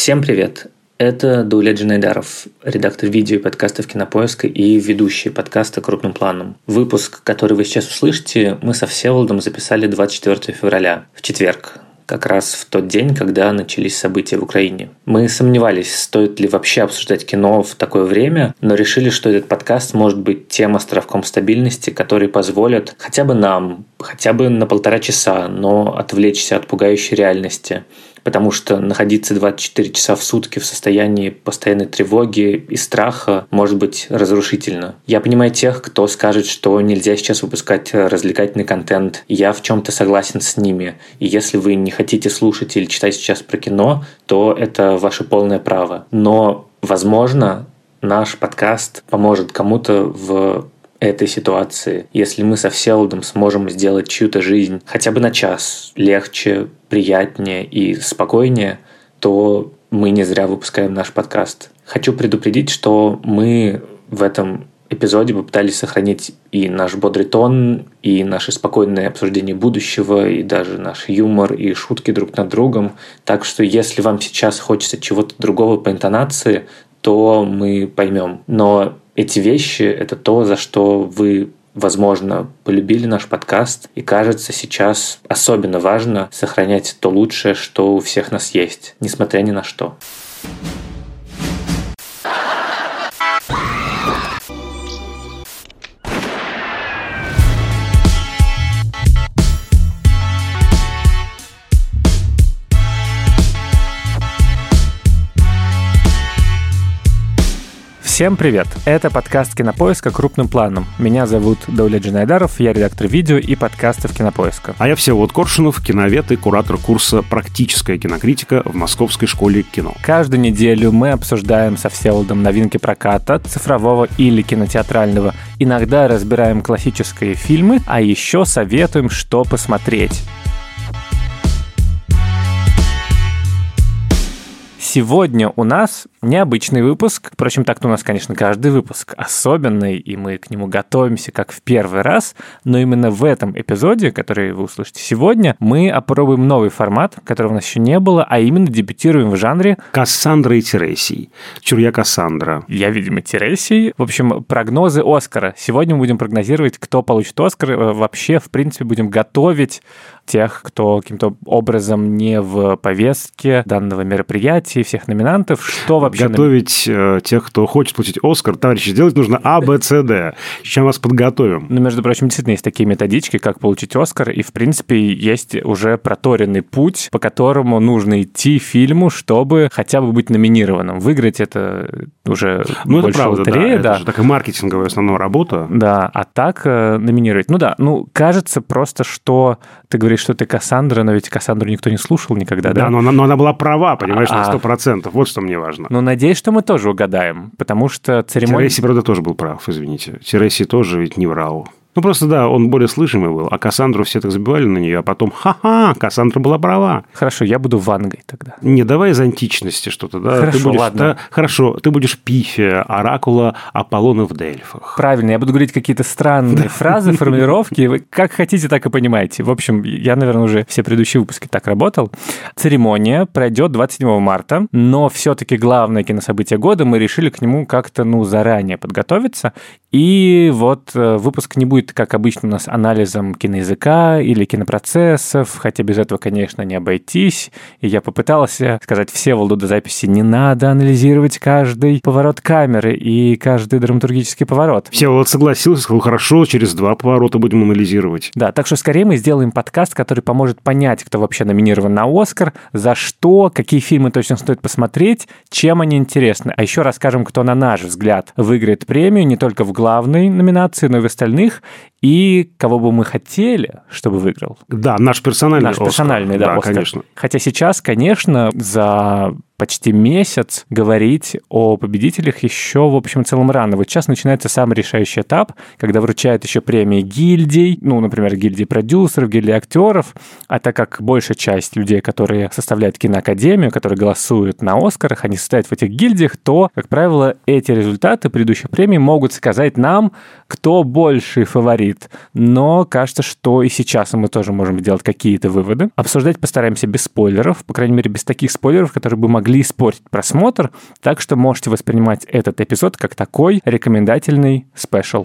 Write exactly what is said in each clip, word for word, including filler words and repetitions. Всем привет! Это Даулет Жанайдаров, редактор видео и подкастов Кинопоиска и ведущий подкаста «Крупным планом». Выпуск, который вы сейчас услышите, мы со Всеволодом записали двадцать четвёртого февраля, в четверг, как раз в тот день, когда начались события в Украине. Мы сомневались, стоит ли вообще обсуждать кино в такое время, но решили, что этот подкаст может быть тем островком стабильности, который позволит хотя бы нам, хотя бы на полтора часа, но отвлечься от пугающей реальности. Потому что находиться двадцать четыре часа в сутки в состоянии постоянной тревоги и страха может быть разрушительно. Я понимаю тех, кто скажет, что нельзя сейчас выпускать развлекательный контент. Я в чем-то согласен с ними. И если вы не хотите слушать или читать сейчас про кино, то это ваше полное право. Но, возможно, наш подкаст поможет кому-то в этой ситуации. Если мы со Всеволодом сможем сделать чью-то жизнь хотя бы на час легче, приятнее и спокойнее, то мы не зря выпускаем наш подкаст. Хочу предупредить, что мы в этом эпизоде попытались сохранить и наш бодрый тон, и наше спокойное обсуждение будущего, и даже наш юмор, и шутки друг над другом. Так что если вам сейчас хочется чего-то другого по интонации, то мы поймем. Но эти вещи — это то, за что вы, возможно, полюбили наш подкаст, и кажется, сейчас особенно важно сохранять то лучшее, что у всех нас есть, несмотря ни на что. Всем привет! Это подкаст Кинопоиска «Крупным планом». Меня зовут Даулет Жанайдаров, я редактор видео и подкастов Кинопоиска. А я Всеволод Коршунов, киновед и куратор курса «Практическая кинокритика» в Московской школе кино. Каждую неделю мы обсуждаем со Всеволодом новинки проката, цифрового или кинотеатрального. Иногда разбираем классические фильмы, а еще советуем, что посмотреть. Сегодня у нас необычный выпуск. Впрочем, так-то у нас, конечно, каждый выпуск особенный, и мы к нему готовимся как в первый раз. Но именно в этом эпизоде, который вы услышите сегодня, мы опробуем новый формат, которого у нас еще не было, а именно дебютируем в жанре «Кассандра и Тересий». Чурья Кассандра. Я, видимо, Тересий. В общем, прогнозы Оскара. Сегодня мы будем прогнозировать, кто получит Оскар. Вообще, в принципе, будем готовить тех, кто каким-то образом не в повестке данного мероприятия, всех номинантов, что вообще... Готовить номи... тех, кто хочет получить Оскар, товарищи, сделать нужно А, Б, С, Д. Сейчас вас подготовим. Ну, между прочим, действительно есть такие методички, как получить Оскар, и, в принципе, есть уже проторенный путь, по которому нужно идти фильму, чтобы хотя бы быть номинированным. Выиграть это уже ну, больше это правда, лотерея. Да, да. Это же такая маркетинговая основная работа. Да, а так номинировать. Ну да, ну, кажется просто, что ты говоришь, что ты Кассандра, но ведь Кассандру никто не слушал никогда, да? Да, но, но она была права, понимаешь, а, на сто процентов. Вот что мне важно. Ну, надеюсь, что мы тоже угадаем, потому что церемония... Тересий, правда, тоже был прав, извините. Тересий тоже ведь не врал. Ну, просто, да, он более слышимый был, а Кассандру все так забивали на нее, а потом, ха-ха, Кассандра была права. Хорошо, я буду Вангой тогда. Не, давай из античности что-то, да? Хорошо, ты будешь, ладно. Да, хорошо, ты будешь Пифия, Оракула, Аполлона в Дельфах. Правильно, я буду говорить какие-то странные фразы, формулировки, вы как хотите, так и понимаете. В общем, я, наверное, уже все предыдущие выпуски так работал. Церемония пройдет двадцать седьмого марта, но все-таки главное кинособытие года, мы решили к нему как-то, ну, заранее подготовиться, и вот выпуск не будет, как обычно, у нас анализом киноязыка или кинопроцессов, хотя без этого, конечно, не обойтись. И я попытался сказать Всеволоду до записи, не надо анализировать каждый поворот камеры и каждый драматургический поворот. Всеволод согласился, сказал, хорошо, через два поворота будем анализировать. Да, так что скорее мы сделаем подкаст, который поможет понять, кто вообще номинирован на Оскар, за что, какие фильмы точно стоит посмотреть, чем они интересны. А еще расскажем, кто, на наш взгляд, выиграет премию не только в главной номинации, но и в остальных, и кого бы мы хотели, чтобы выиграл. Да, наш персональный Наш Оскар. персональный, да, да Оскар. Конечно. Хотя сейчас, конечно, за почти месяц говорить о победителях еще, в общем, целом рано. Вот сейчас начинается самый решающий этап, когда вручают еще премии гильдий, ну, например, гильдии продюсеров, гильдии актеров, а так как большая часть людей, которые составляют киноакадемию, которые голосуют на Оскарах, они состоят в этих гильдиях, то, как правило, эти результаты предыдущих премий могут сказать нам, кто больший фаворит Смит. Но кажется, что и сейчас мы тоже можем сделать какие-то выводы. Обсуждать постараемся без спойлеров, по крайней мере, без таких спойлеров, которые бы могли испортить просмотр. Так что можете воспринимать этот эпизод как такой рекомендательный спешл.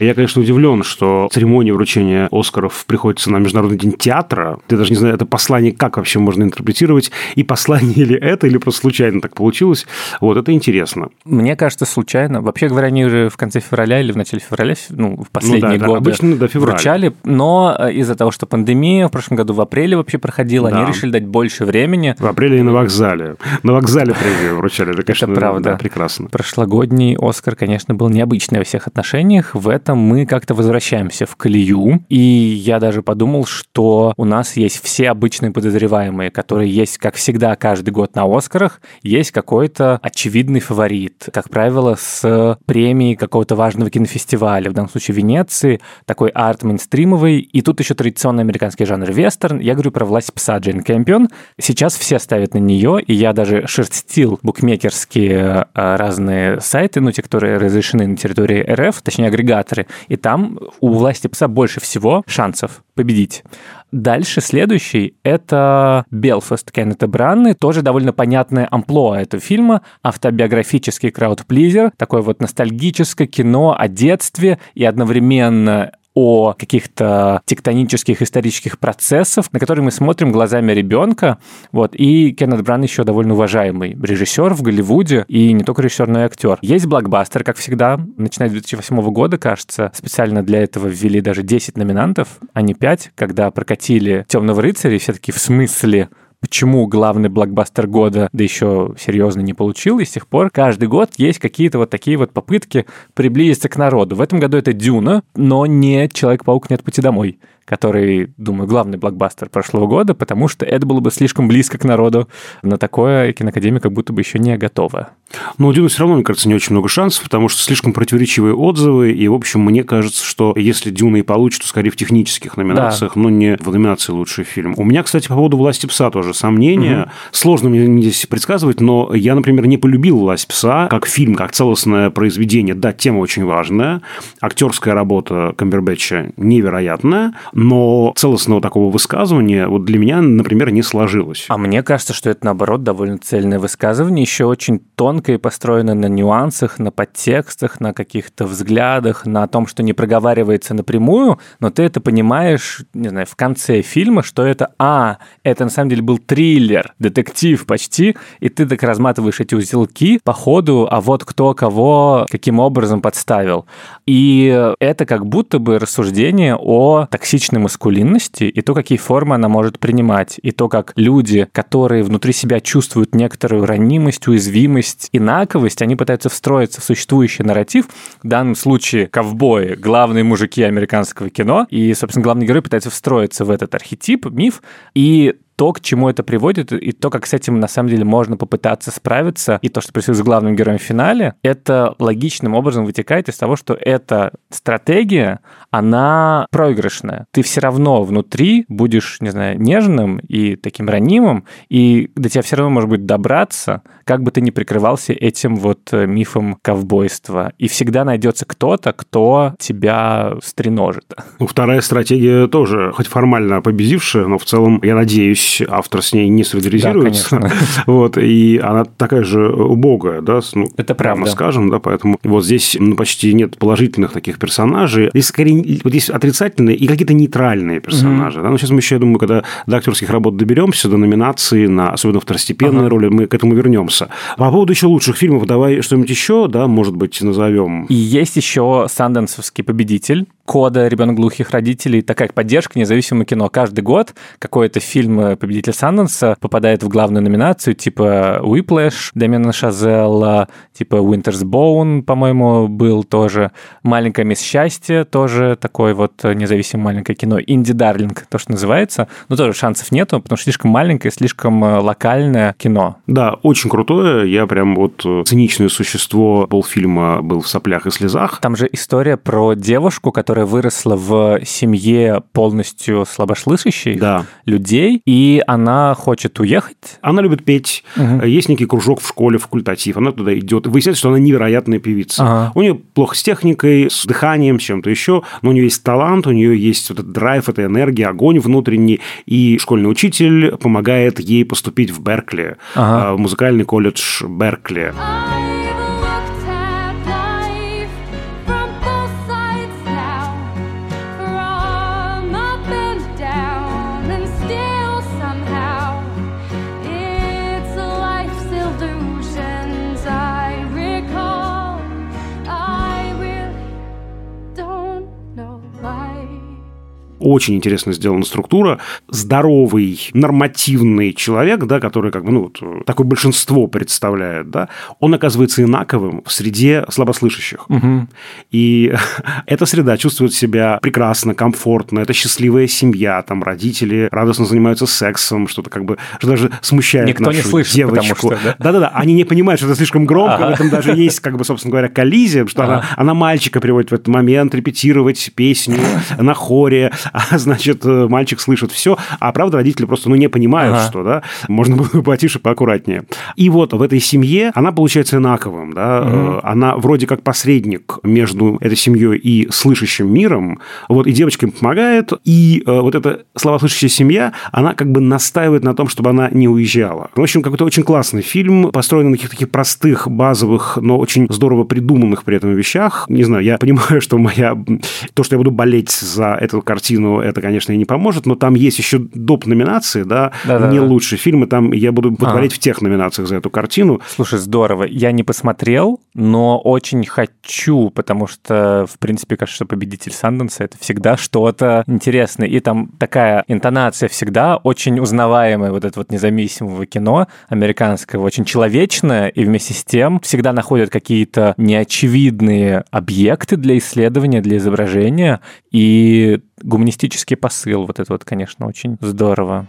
Я, конечно, удивлен, что церемония вручения «Оскаров» приходится на Международный день театра. Я даже не знаю, это послание как вообще можно интерпретировать. И послание ли это, или просто случайно так получилось. Вот это интересно. Мне кажется, случайно. Вообще говоря, они уже в конце февраля или в начале февраля, ну, в последние ну, да, годы да, обычно до февраля вручали. Но из-за того, что пандемия в прошлом году в апреле вообще проходила, да. Они решили дать больше времени. В апреле и на вокзале. На вокзале премию вручали. Это, конечно, это правда. Да, прекрасно. Прошлогодний «Оскар», конечно, был необычный во всех отношениях. В этом мы как-то возвращаемся в колею, и я даже подумал, что у нас есть все обычные подозреваемые, которые есть, как всегда, каждый год на «Оскарах», есть какой-то очевидный фаворит, как правило, с премией какого-то важного кинофестиваля, в данном случае Венеции, такой арт-мейнстримовый, и тут еще традиционный американский жанр вестерн, я говорю про «Власть пса» Джейн Кэмпион, сейчас все ставят на нее, и я даже шерстил букмекерские разные сайты, ну, те, которые разрешены на территории РФ, точнее, агрегаты, и там у «Власти пса» больше всего шансов победить. Дальше следующий — это «Белфаст» Кеннета Бранны, тоже довольно понятное амплуа этого фильма, автобиографический краудплизер, такое вот ностальгическое кино о детстве и одновременно о каких-то тектонических исторических процессах, на которые мы смотрим глазами ребенка. Вот. И Кеннет Бранн еще довольно уважаемый режиссер в Голливуде, и не только режиссер, но и актер. Есть блокбастер, как всегда, начиная с две тысячи восьмого года, кажется, специально для этого ввели даже десять номинантов, а не пять, когда прокатили «Темного рыцаря», и все таки в смысле... Почему главный блокбастер года, да еще серьезно, не получил, и с тех пор каждый год есть какие-то вот такие вот попытки приблизиться к народу. В этом году это «Дюна», но не «Человек-паук. Нет пути домой», который, думаю, главный блокбастер прошлого года, потому что это было бы слишком близко к народу. На такое киноакадемия как будто бы еще не готова. Но у «Дюны» все равно, мне кажется, не очень много шансов, потому что слишком противоречивые отзывы, и, в общем, мне кажется, что если «Дюна» и получит, то скорее в технических номинациях, да. Но не в номинации «Лучший фильм». У меня, кстати, по поводу «Власти пса» тоже сомнения. Угу. Сложно мне здесь предсказывать, но я, например, не полюбил «Власть пса» как фильм, как целостное произведение. Да, тема очень важная. Актерская работа Камбербэтча невероятная, но целостного такого высказывания вот для меня, например, не сложилось. А мне кажется, что это, наоборот, довольно цельное высказывание, еще очень тонко и построено на нюансах, на подтекстах, на каких-то взглядах, на том, что не проговаривается напрямую, но ты это понимаешь, не знаю, в конце фильма, что это, а, это на самом деле был триллер, детектив почти, и ты так разматываешь эти узелки по ходу, а вот кто кого каким образом подставил. И это как будто бы рассуждение о токсичной маскулинности и то, какие формы она может принимать, и то, как люди, которые внутри себя чувствуют некоторую ранимость, уязвимость, инаковость, они пытаются встроиться в существующий нарратив, в данном случае ковбои, главные мужики американского кино, и, собственно, главный герой пытается встроиться в этот архетип, миф, и то, к чему это приводит, и то, как с этим на самом деле можно попытаться справиться, и то, что происходит с главным героем в финале, это логичным образом вытекает из того, что эта стратегия, она проигрышная. Ты все равно внутри будешь, не знаю, нежным и таким ранимым, и до тебя все равно, может быть, добраться, как бы ты ни прикрывался этим вот мифом ковбойства. И всегда найдется кто-то, кто тебя стреножит. Ну, вторая стратегия тоже, хоть формально победившая, но в целом, я надеюсь, автор с ней не солидаризируется. Да, вот, и она такая же убогая, да, ну, это прямо правда. Скажем, да, поэтому вот здесь ну, почти нет положительных таких персонажей. Здесь скорее вот есть отрицательные и какие-то нейтральные персонажи. Mm-hmm. Да? Но сейчас мы еще, я думаю, когда до актерских работ доберемся, до номинации, на особенно второстепенные uh-huh. роли, мы к этому вернемся. По поводу еще лучших фильмов, давай что-нибудь еще, да, может быть, назовем. И есть еще санденсовский победитель кода «Ребенок глухих родителей», такая поддержка независимому кино. Каждый год какой-то фильм победитель Санданса попадает в главную номинацию, типа «Уиплэш» Дэмиана Шазелла, типа «Уинтерс Боун», по-моему, был тоже. «Маленькая мисс Счастье» тоже такое вот независимое маленькое кино. «Инди Дарлинг», то, что называется. Но тоже шансов нету, потому что слишком маленькое, слишком локальное кино. Да, очень крутое. Я прям вот циничное существо полфильма был в соплях и слезах. Там же история про девушку, которая которая выросла в семье полностью слабослышащих да. людей, и и она хочет уехать. Она любит петь. Угу. Есть некий кружок в школе, факультатив. Она туда идет. Выясняется, что она невероятная певица. Ага. У нее плохо с техникой, с дыханием, с чем-то еще, но у нее есть талант, у нее есть вот этот драйв, эта энергия, огонь внутренний. И школьный учитель помогает ей поступить в Беркли, ага. в музыкальный колледж Беркли. Очень интересно сделана структура. Здоровый, нормативный человек, да, который как бы, ну, вот, такое большинство представляет, да, он оказывается инаковым в среде слабослышащих. Угу. И эта среда чувствует себя прекрасно, комфортно. Это счастливая семья, там родители радостно занимаются сексом, что-то как бы что даже смущает Никто нашу не слышит, девочку. Потому что, да? Да-да-да, они не понимают, что это слишком громко. Ага. В этом даже есть, как бы, собственно говоря, коллизия, потому что ага. она, она мальчика приводит в этот момент репетировать песню на хоре. А, значит, мальчик слышит все, а правда родители просто, ну, не понимают, ага. что, да, можно было бы потише, поаккуратнее. И вот в этой семье она получается инаковым, да, угу. она вроде как посредник между этой семьей и слышащим миром, вот, и девочка им помогает, и вот эта слабослышащая семья, она как бы настаивает на том, чтобы она не уезжала. В общем, какой-то очень классный фильм, построенный на каких-то таких простых, базовых, но очень здорово придуманных при этом вещах. Не знаю, я понимаю, что моя... То, что я буду болеть за эту картину, но это, конечно, и не поможет, но там есть еще доп. Номинации, да, да-да-да. Не лучшие фильмы, там я буду подвалить а. в тех номинациях за эту картину. Слушай, здорово, я не посмотрел, но очень хочу, потому что, в принципе, кажется, победитель Санданса — это всегда что-то интересное, и там такая интонация всегда очень узнаваемая вот этого вот независимого кино американского, очень человечное, и вместе с тем всегда находят какие-то неочевидные объекты для исследования, для изображения, и гуманистический посыл, вот это вот, конечно, очень здорово.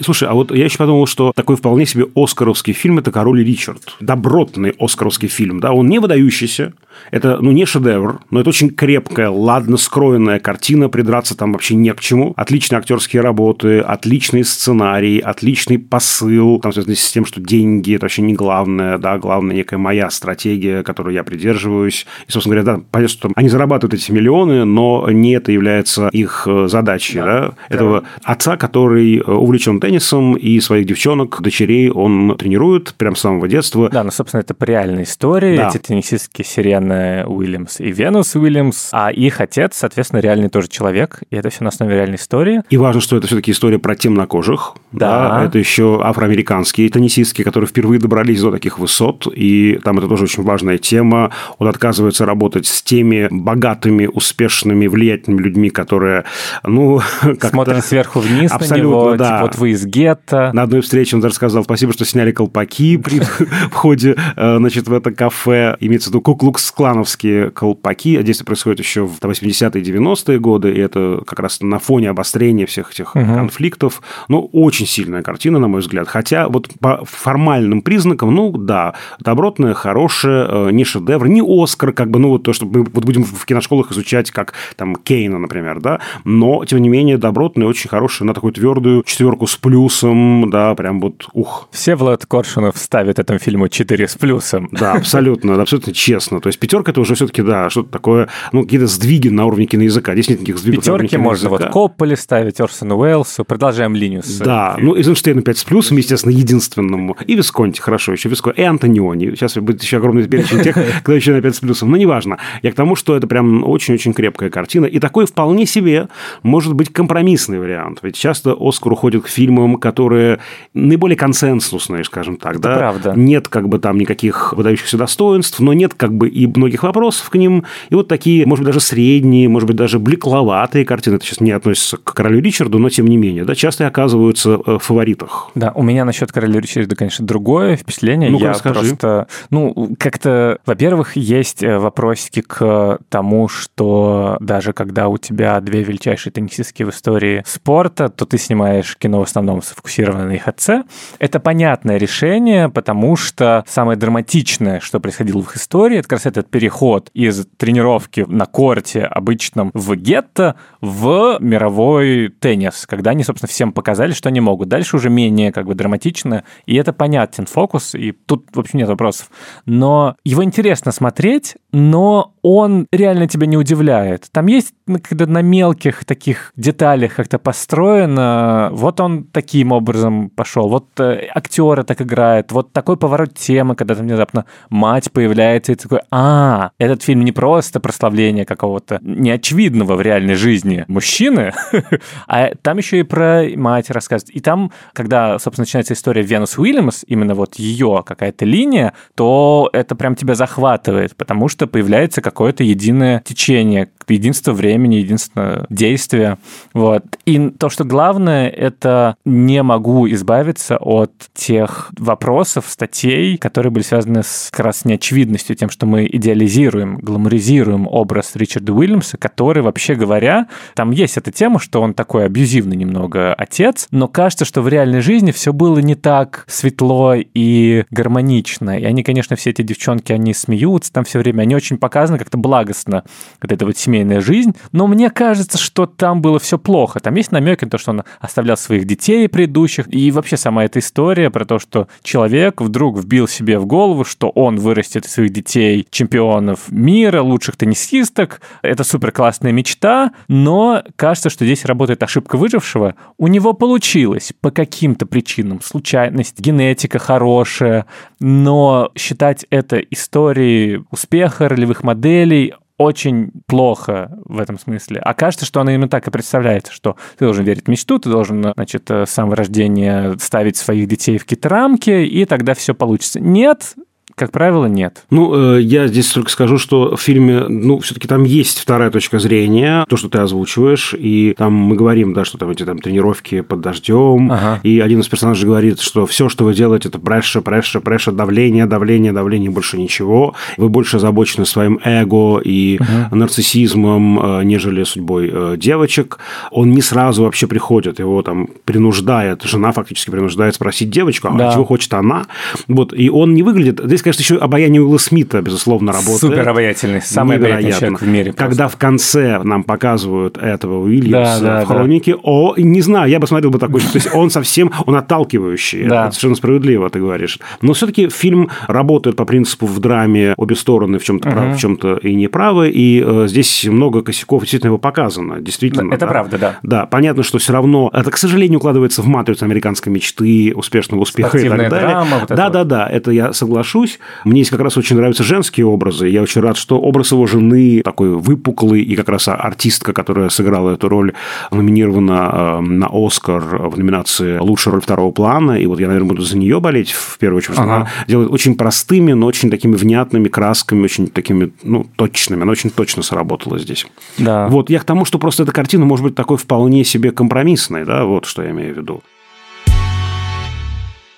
Слушай, а вот я еще подумал, что такой вполне себе оскаровский фильм – это «Король Ричард». Добротный оскаровский фильм, да, он не выдающийся, это, ну, не шедевр, но это очень крепкая, ладно скроенная картина, придраться там вообще не к чему. Отличные актерские работы, отличный сценарий, отличный посыл, там, связанный с тем, что деньги – это вообще не главное, да, главное некая моя стратегия, которую я придерживаюсь. И, собственно говоря, да, понятно, что там они зарабатывают эти миллионы, но не это является их задачей, да, да? Этого отца, который увлечен теннисом, и своих девчонок, дочерей он тренирует прям с самого детства. Да, ну, собственно, это по реальной истории. Да. Эти теннисистки Сирены Уильямс и Венус Уильямс, а их отец, соответственно, реальный тоже человек, и это все на основе реальной истории. И важно, что это все-таки история про темнокожих. Да. да это еще афроамериканские теннисистки, которые впервые добрались до таких высот, и там это тоже очень важная тема. Он отказывается работать с теми богатыми, успешными, влиятельными людьми, которые, ну, как-то... Смотрят сверху вниз на него, да. типа, вот вы из гетто. На одной встрече он даже сказал, спасибо, что сняли колпаки при входе, значит, в это кафе. Имеется в виду ку-клукс-клановские колпаки. Действие происходит еще в восьмидесятые и девяностые годы, и это как раз на фоне обострения всех этих угу. конфликтов. Ну, очень сильная картина, на мой взгляд. Хотя вот по формальным признакам, ну, да, добротная, хорошая, не шедевр, не Оскар, как бы, ну, вот то, что мы вот будем в киношколах изучать, как там Кейна, например, да, но, тем не менее, добротная, очень хорошая, на такую твердую четверку с плюсом, да, прям вот ух. Всеволод Коршунов ставит этому фильму четыре с плюсом. Да, абсолютно, абсолютно честно. То есть пятерка это уже все-таки, да, что-то такое, ну, какие-то сдвиги на уровне киноязыка. Здесь нет никаких сдвигов. Пятерки можно вот Копполе ставить, Орсону Уэллсу, продолжаем линию. Да, ну, Эйзенштейну пять с плюсом, естественно, единственному. И Висконти, хорошо, еще Висконти. И Антониони. Сейчас будет еще огромный перечень тех, кто еще на пять с плюсом. Но неважно. Я к тому, что это прям очень-очень крепкая картина. И такой вполне себе может быть компромиссный вариант. Ведь часто Оскар уходит к фильмам, которые наиболее консенсусные, скажем так. Это да? правда. Нет как бы там никаких выдающихся достоинств, но нет как бы и многих вопросов к ним. И вот такие, может быть, даже средние, может быть, даже блекловатые картины. Это сейчас не относится к «Королю Ричарду», но тем не менее. Да, часто оказываются в фаворитах. Да, у меня насчет «Короля Ричарда», конечно, другое впечатление. Ну-ка, я расскажи. Просто... Ну, как-то, во-первых, есть вопросики к тому, что даже когда у тебя две величайшие теннисистки в истории спорта, то ты снимаешь кино в основном сфокусировано на их отце. Это понятное решение, потому что самое драматичное, что происходило в их истории, это как раз этот переход из тренировки на корте обычном в гетто, в мировой теннис, когда они, собственно, всем показали, что они могут. Дальше уже менее как бы драматично, и это понятен фокус, и тут, в общем, нет вопросов. Но его интересно смотреть, но он реально тебя не удивляет. Там есть, когда на мелких таких деталях как-то построено, вот он таким образом пошел, вот актеры так играют, вот такой поворот темы, когда там внезапно мать появляется, и такой, а, этот фильм не просто прославление какого-то неочевидного в реальной жизни мужчины, а там еще и про мать рассказывают. И там, когда, собственно, начинается история Венус Уильямс, именно вот ее какая-то линия, то это прям тебя захватывает, потому что появляется какое-то единое течение, единство времени, единственное действие. Вот. И то, что главное, это не могу избавиться от тех вопросов, статей, которые были связаны с как раз неочевидностью, тем, что мы идеализируем, гламоризируем образ Ричарда Уильямса, который, вообще говоря, там есть эта тема, что он такой абьюзивный немного отец, но кажется, что в реальной жизни все было не так светло и гармонично. И они, конечно, все эти девчонки, они смеются там все время, они очень показаны как-то благостно, вот эта вот семейная жизнь, но мне кажется, что там было все плохо. Там есть намеки на то, что он оставлял своих детей предыдущих, и вообще сама эта история про то, что человек вдруг вбил себе в голову, что он вырастет из своих детей чемпионов мира, лучших теннисисток. Это супер классная мечта, но кажется, что здесь работает ошибка выжившего. У него получилось по каким-то причинам. Случайность, генетика хорошая, но считать это историей успеха, ролевых моделей – очень плохо в этом смысле. А кажется, что она именно так и представляется, что ты должен верить в мечту, ты должен, значит, с самого рождения ставить своих детей в какие-то рамки, и тогда все получится. Нет, как правило, нет. Ну, я здесь только скажу, что в фильме, ну, все-таки там есть вторая точка зрения, то, что ты озвучиваешь, и там мы говорим, да, что там эти там тренировки под дождем, ага. И один из персонажей говорит, что все, что вы делаете, это прессия, прессия, прессия, давление, давление, давление, больше ничего. Вы больше озабочены своим эго и ага. нарциссизмом, нежели судьбой девочек. Он не сразу вообще приходит, его там принуждает, жена фактически принуждает спросить девочку, а да. чего хочет она. Вот, и он не выглядит... Здесь, конечно, еще обаяние Уилла Смита, безусловно, работает. Супер обаятельный, самый обаятельный человек в мире. Просто. Когда в конце нам показывают этого Уильямса да, да, в хронике, да. О, не знаю, я бы смотрел бы такой. То есть он совсем, он отталкивающий. Да. Это совершенно справедливо, ты говоришь. Но все-таки фильм работает по принципу в драме обе стороны в чем-то правы, в чем-то и неправы, и э, здесь много косяков действительно его показано, действительно. Да, это да. правда, да. Да, понятно, что все равно это, к сожалению, укладывается в матрицу американской мечты, успешного успеха спортивная и так далее. Драма, вот да, да, вот. Да, это я соглашусь. Мне как раз очень нравятся женские образы. Я очень рад, что образ его жены такой выпуклый, и как раз артистка, которая сыграла эту роль, номинирована на «Оскар» в номинации «Лучшая роль второго плана». И вот я, наверное, буду за нее болеть в первую очередь. Ага. Она делает очень простыми, но очень такими внятными красками, очень такими, ну, точными. Она очень точно сработала здесь. Да. Вот. Я к тому, что просто эта картина может быть такой вполне себе компромиссной. Да? Вот что я имею в виду.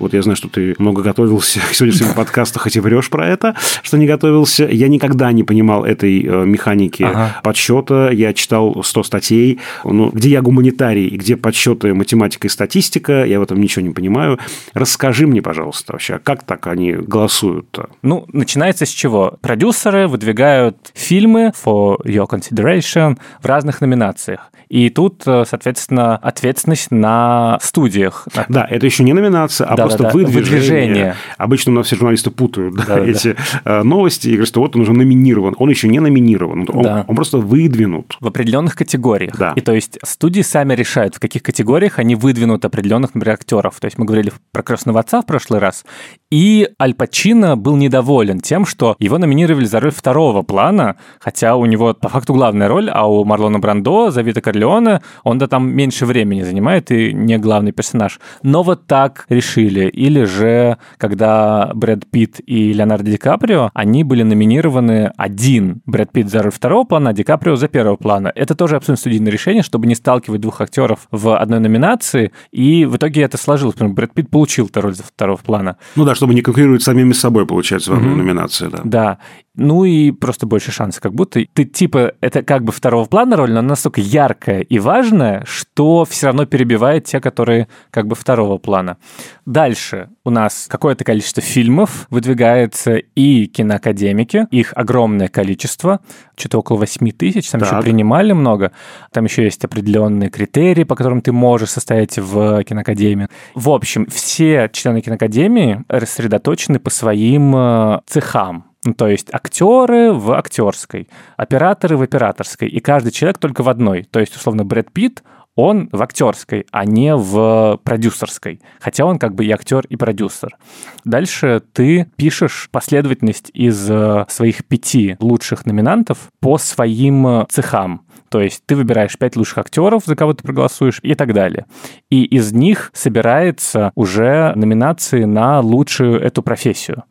Вот я знаю, что ты много готовился к сегодняшнему подкасту, хоть и врешь про это, что не готовился. Я никогда не понимал этой механики ага. подсчета. Я читал сто статей, ну, где я гуманитарий, где подсчеты математика и статистика. Я в этом ничего не понимаю. Расскажи мне, пожалуйста, вообще, как так они голосуют-то? Ну, начинается с чего? Продюсеры выдвигают фильмы for your consideration в разных номинациях. И тут, соответственно, ответственность на студиях. Да, это еще не номинация, а да, просто да, да. Выдвижение. выдвижение. Обычно у нас все журналисты путают да, да, эти да. новости и говорят, что вот он уже номинирован. Он еще не номинирован, он, да. он просто выдвинут. В определенных категориях. Да. И то есть студии сами решают, в каких категориях они выдвинут определенных, например, актеров. То есть мы говорили про «Крестного отца» в прошлый раз, и Аль Пачино был недоволен тем, что его номинировали за роль второго плана, хотя у него по факту главная роль, а у Марлона Брандо, Вита Корлеоне, он-то там меньше времени занимает и не главный персонаж. Но вот так решили. Или же, когда Брэд Питт и Леонардо Ди Каприо, они были номинированы один. Брэд Питт за роль второго плана, а Ди Каприо за первого плана. Это тоже абсолютно студийное решение, чтобы не сталкивать двух актеров в одной номинации, и в итоге это сложилось, потому что Брэд Питт получил роль за второго плана. Ну да, чтобы не конкурировать с самими собой, получается, в одной mm-hmm. номинации. Да. Да. Ну и просто больше шансов, как будто ты типа, это как бы второго плана роль, но она настолько яркая и важная, что все равно перебивает те, которые как бы второго плана. Дальше у нас какое-то количество фильмов выдвигается, и киноакадемики, их огромное количество, что-то около восемь тысяч, там так. еще принимали много, там еще есть определенные критерии, по которым ты можешь состоять в киноакадемии. В общем, все члены киноакадемии рассредоточены по своим цехам. Ну, то есть актеры в актерской, операторы в операторской, и каждый человек только в одной. То есть, условно, Брэд Питт, он в актерской, а не в продюсерской. Хотя он как бы и актер, и продюсер. Дальше ты пишешь последовательность из своих пяти лучших номинантов по своим цехам. То есть ты выбираешь пять лучших актеров, за кого ты проголосуешь, и так далее. И из них собирается уже номинации на лучшую эту профессию.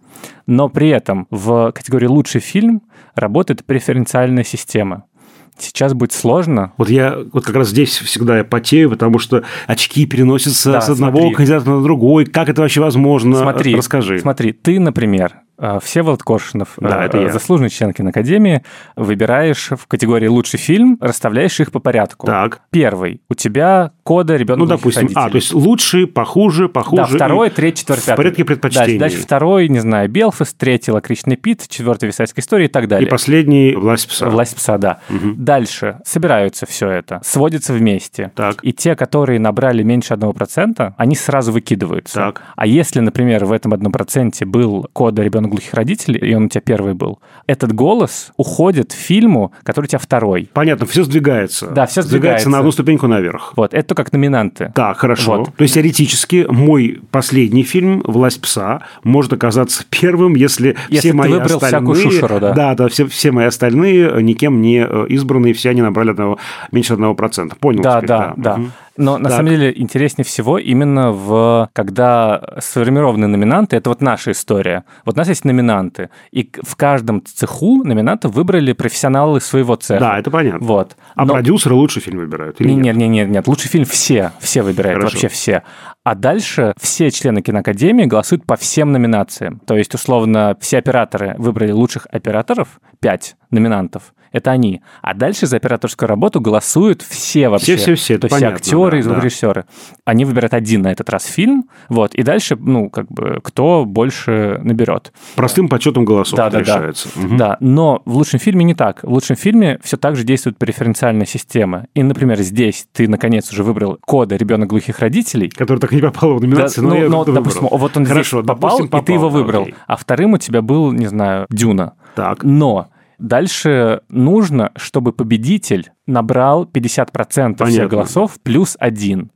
Но при этом в категории «лучший фильм» работает преференциальная система. Сейчас будет сложно. Вот я вот как раз здесь всегда я потею, потому что очки переносятся да, с одного смотри. кандидата на другой. Как это вообще возможно? Смотри, Расскажи. Смотри, ты, например, Всеволод Коршунов, да, заслуженный член киноакадемии, выбираешь в категории «лучший фильм», расставляешь их по порядку. Так. Первый. У тебя кода «Ребенок глухих родителей». Ну, допустим, а, то есть лучший, похуже, похуже. Да, второй, третий, четвертый, пятый. В порядке предпочтений. Дальше, дальше второй, не знаю, «Белфаст», третий, «Лакричная пицца», четвертый, «Висайская история» и так далее. И последний «Власть пса». «Власть пса», да. Угу. Дальше собираются все это, сводятся вместе. Так. И те, которые набрали меньше одного процента, они сразу выкидываются. Так. А если, например, в этом одном проценте был кода «Ребенок глухих родителей», и он у тебя первый был, этот голос уходит в фильму, который у тебя второй. Понятно, все сдвигается. Да, все сдвигается. Сдвигается на одну ступеньку наверх. Вот, это как номинанты. Да, хорошо. Вот. То есть, теоретически, мой последний фильм «Власть пса» может оказаться первым, если, если все мои остальные... Если ты выбрал всякую шушеру, да. Да, да, все, все мои остальные никем не избранные, все они набрали одного, меньше одного процента. Понял да, теперь, да, да. да. Угу. Но, на так. самом деле, интереснее всего именно в... когда сформированы номинанты, это вот наша история. Вот у нас есть номинанты, и в каждом цеху номинантов выбрали профессионалы своего цеха. Да, это понятно. Вот. А Но... продюсеры лучший фильм выбирают или нет? Нет, нет, нет, нет. Лучший фильм все, все выбирают, Хорошо. вообще все. А дальше все члены киноакадемии голосуют по всем номинациям. То есть, условно, все операторы выбрали лучших операторов, пять номинантов. Это они. А дальше за операторскую работу голосуют все вообще. Все-все-все, то есть понятно, актеры и да, звукорежиссеры. Да. Они выбирают один на этот раз фильм, вот, и дальше, ну, как бы, кто больше наберет. Простым подсчетом голосов да, да, решается. Да. Угу. да, но в лучшем фильме не так. В лучшем фильме все так же действует преференциальная система. И, например, здесь ты, наконец, уже выбрал кода «Ребенок глухих родителей». Который так и не попал в номинацию, да, но ну, я но, допустим, выбрал. Вот он Хорошо, здесь попал, допустим, попал, и ты его выбрал. Окей. А вторым у тебя был, не знаю, «Дюна». Так. Но... Дальше нужно, чтобы победитель набрал пятьдесят процентов Понятно. всех голосов плюс один.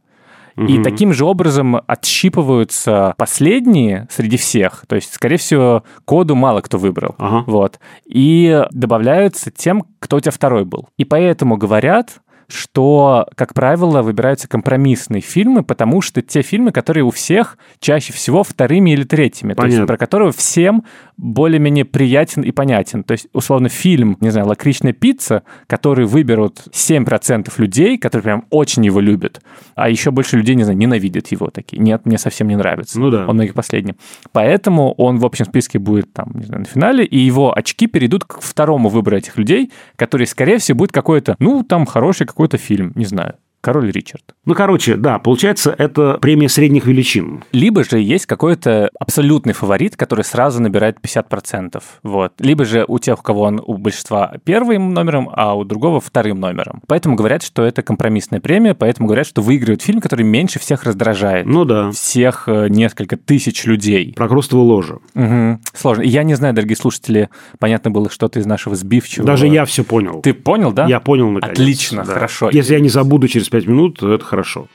Угу. И таким же образом отщипываются последние среди всех. То есть, скорее всего, коду мало кто выбрал. Ага. Вот. И добавляются тем, кто у тебя второй был. И поэтому говорят... что, как правило, выбираются компромиссные фильмы, потому что те фильмы, которые у всех чаще всего вторыми или третьими, Понятно. то есть про которые всем более-менее приятен и понятен. То есть, условно, фильм, не знаю, «Лакричная пицца», который выберут семь процентов людей, которые прям очень его любят, а еще больше людей, не знаю, ненавидят его такие. Нет, мне совсем не нравится. Ну да. Он многих последний. Поэтому он в общем списке будет там, не знаю, на финале, и его очки перейдут к второму выбору этих людей, который, скорее всего, будет какой-то, ну, там, хороший какой-то какой-то фильм, не знаю. «Король Ричард». Ну, короче, да, получается, это премия средних величин. Либо же есть какой-то абсолютный фаворит, который сразу набирает пятьдесят процентов. Вот. Либо же у тех, у кого он у большинства первым номером, а у другого вторым номером. Поэтому говорят, что это компромиссная премия, поэтому говорят, что выигрывает фильм, который меньше всех раздражает. Ну да. Всех несколько тысяч людей. Про крустовую ложу. Угу. Сложно. Я не знаю, дорогие слушатели, понятно было что-то из нашего сбивчивого. Даже я все понял. Ты понял, да? Я понял, наконец. Отлично, да. Хорошо. Если я не забуду через пять минут, это хорошо.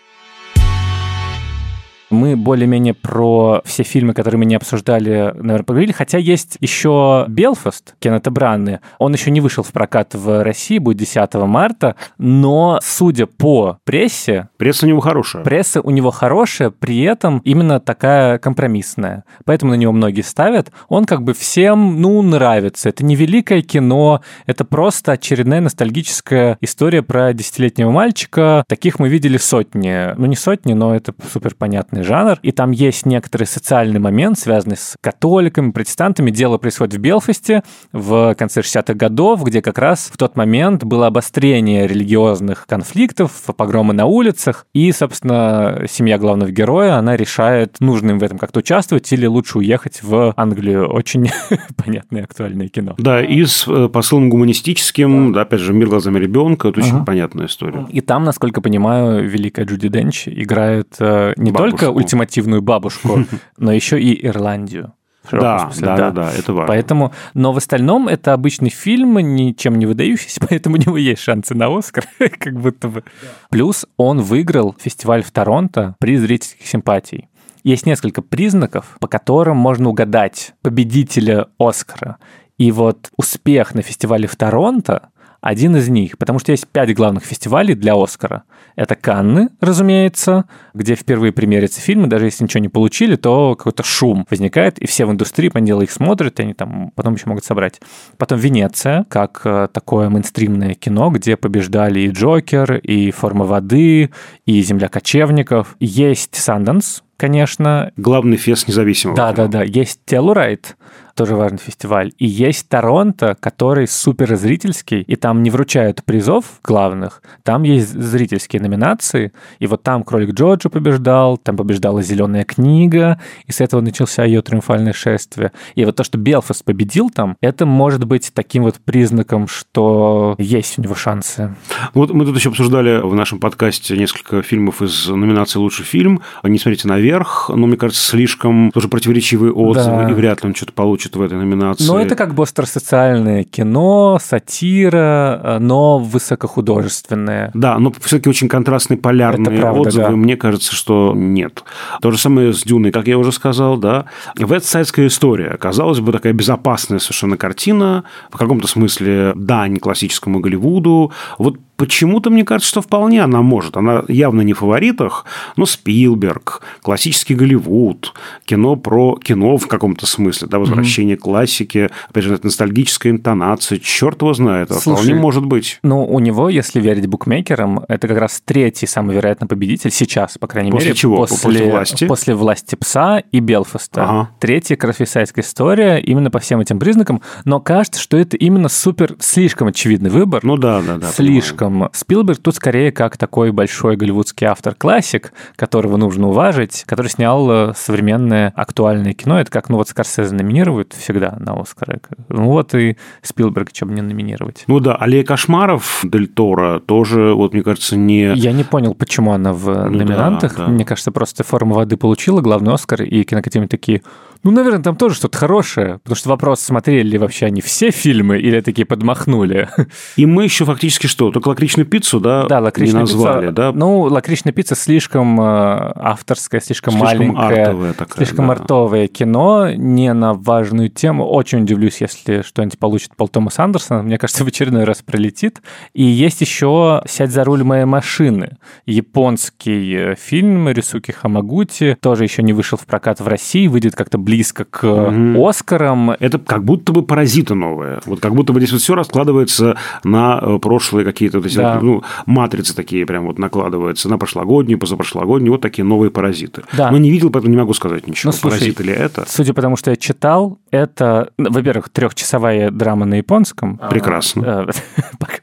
Мы более-менее про все фильмы, которые мы не обсуждали, наверное, поговорили. Хотя есть еще «Белфаст» Кеннета Бранна. Он еще не вышел в прокат в России, будет десятого марта. Но, судя по прессе... Пресса у него хорошая. Пресса у него хорошая, при этом именно такая компромиссная. Поэтому на него многие ставят. Он как бы всем, ну, нравится. Это не великое кино, это просто очередная ностальгическая история про десятилетнего мальчика. Таких мы видели сотни. Ну, не сотни, но это супер понятно. конкретный жанр, и там есть некоторый социальный момент, связанный с католиками, протестантами. Дело происходит в Белфасте в конце шестидесятых годов, где как раз в тот момент было обострение религиозных конфликтов, погромы на улицах, и, собственно, семья главного героя, она решает, нужно им в этом как-то участвовать или лучше уехать в Англию. Очень понятное актуальное кино. Да, и с посылом гуманистическим, да. Да, опять же, «Мир глазами ребенка», это ага. очень понятная история. И там, насколько понимаю, великая Джуди Денч играет не бабушку. Только ультимативную бабушку, но еще и Ирландию. Да, да, да, да, это важно. Поэтому, но в остальном это обычный фильм, ничем не выдающийся, поэтому у него есть шансы на Оскар, как будто бы. Да. Плюс он выиграл фестиваль в Торонто при зрительских симпатий. Есть несколько признаков, по которым можно угадать победителя Оскара. И вот успех на фестивале в Торонто один из них, потому что есть пять главных фестивалей для Оскара. Это Канны, разумеется, где впервые премьерятся фильмы, даже если ничего не получили, то какой-то шум возникает, и все в индустрии, понятное дело, их смотрят, и они там потом еще могут собрать. Потом Венеция, как такое мейнстримное кино, где побеждали и Джокер, и Форма воды, и Земля кочевников. Есть Санданс, конечно. Главный фест независимого. Да-да-да. Есть Телурайт, тоже важный фестиваль. И есть Торонто, который суперзрительский, и там не вручают призов главных, там есть зрительские номинации, и вот там «Кролик Джоджо» побеждал, там побеждала «Зеленая книга», и с этого начался ее триумфальное шествие. И вот то, что Белфаст победил там, это может быть таким вот признаком, что есть у него шансы. Вот мы тут еще обсуждали в нашем подкасте несколько фильмов из номинации «Лучший фильм». Не смотрите наверх, но, мне кажется, слишком тоже противоречивые отзывы, да. И вряд ли он что-то получит в этой номинации. Но это как бы остросоциальное кино, сатира, но высокохудожественное. Да, но все-таки очень контрастные, полярные правда, отзывы. Да. Мне кажется, что нет. То же самое с «Дюной», как я уже сказал, да. «Вестсайдская история». Казалось бы, такая безопасная совершенно картина, в каком-то смысле дань классическому Голливуду. Вот почему-то, мне кажется, что вполне она может. Она явно не в фаворитах, но Спилберг, классический Голливуд, кино про кино в каком-то смысле, да, возвращение mm-hmm. классики, опять же, ностальгическая интонация, черт его знает, это вполне может быть. Ну, у него, если верить букмекерам, это как раз третий самый вероятный победитель сейчас, по крайней после мере. Чего? После чего? После «Власти». После «Власти пса» и «Белфаста». Ага. Третья «Красвисайская история» именно по всем этим признакам, но кажется, что это именно супер, слишком очевидный выбор. Ну да, да, да. Слишком. Понимаю. Спилберг тут скорее как такой большой голливудский автор-классик, которого нужно уважить, который снял современное актуальное кино. Это как, ну вот Скорсезе номинируют всегда на Оскар. Ну вот и Спилберг, чем не номинировать. Ну да, «Аллея кошмаров» Дель Торо тоже, вот мне кажется, не... Я не понял, почему она в ну, номинантах. Да, да. Мне кажется, просто «Форма воды» получила главный Оскар, и киноакадемии такие... Ну, наверное, там тоже что-то хорошее, потому что вопрос, смотрели ли вообще они все фильмы или такие подмахнули. И мы еще фактически что, только «Лакричную пиццу», да, да «Лакричная не назвали, пицца», да? Ну, «Лакричная пицца» слишком авторская, слишком, слишком маленькая, артовая такая, слишком да. артовое кино, не на важную тему. Очень удивлюсь, если что-нибудь получит Пол Томас Андерсон, мне кажется, в очередной раз прилетит. И есть еще «Сядь за руль моей машины», японский фильм Рисуки Хамагути, тоже еще не вышел в прокат в России, выйдет как-то близко к угу. Оскарам. Это как будто бы «Паразиты» новые. Вот как будто бы здесь вот все раскладывается на прошлые какие-то вот эти, да. ну, матрицы такие прям вот накладываются на прошлогодние, позапрошлогодние, вот такие новые «Паразиты». Да. Но не видел, поэтому не могу сказать ничего. Ну, слушай, «Паразиты» ли это? Судя по тому, что я читал, это, во-первых, трехчасовая драма на японском. Прекрасно.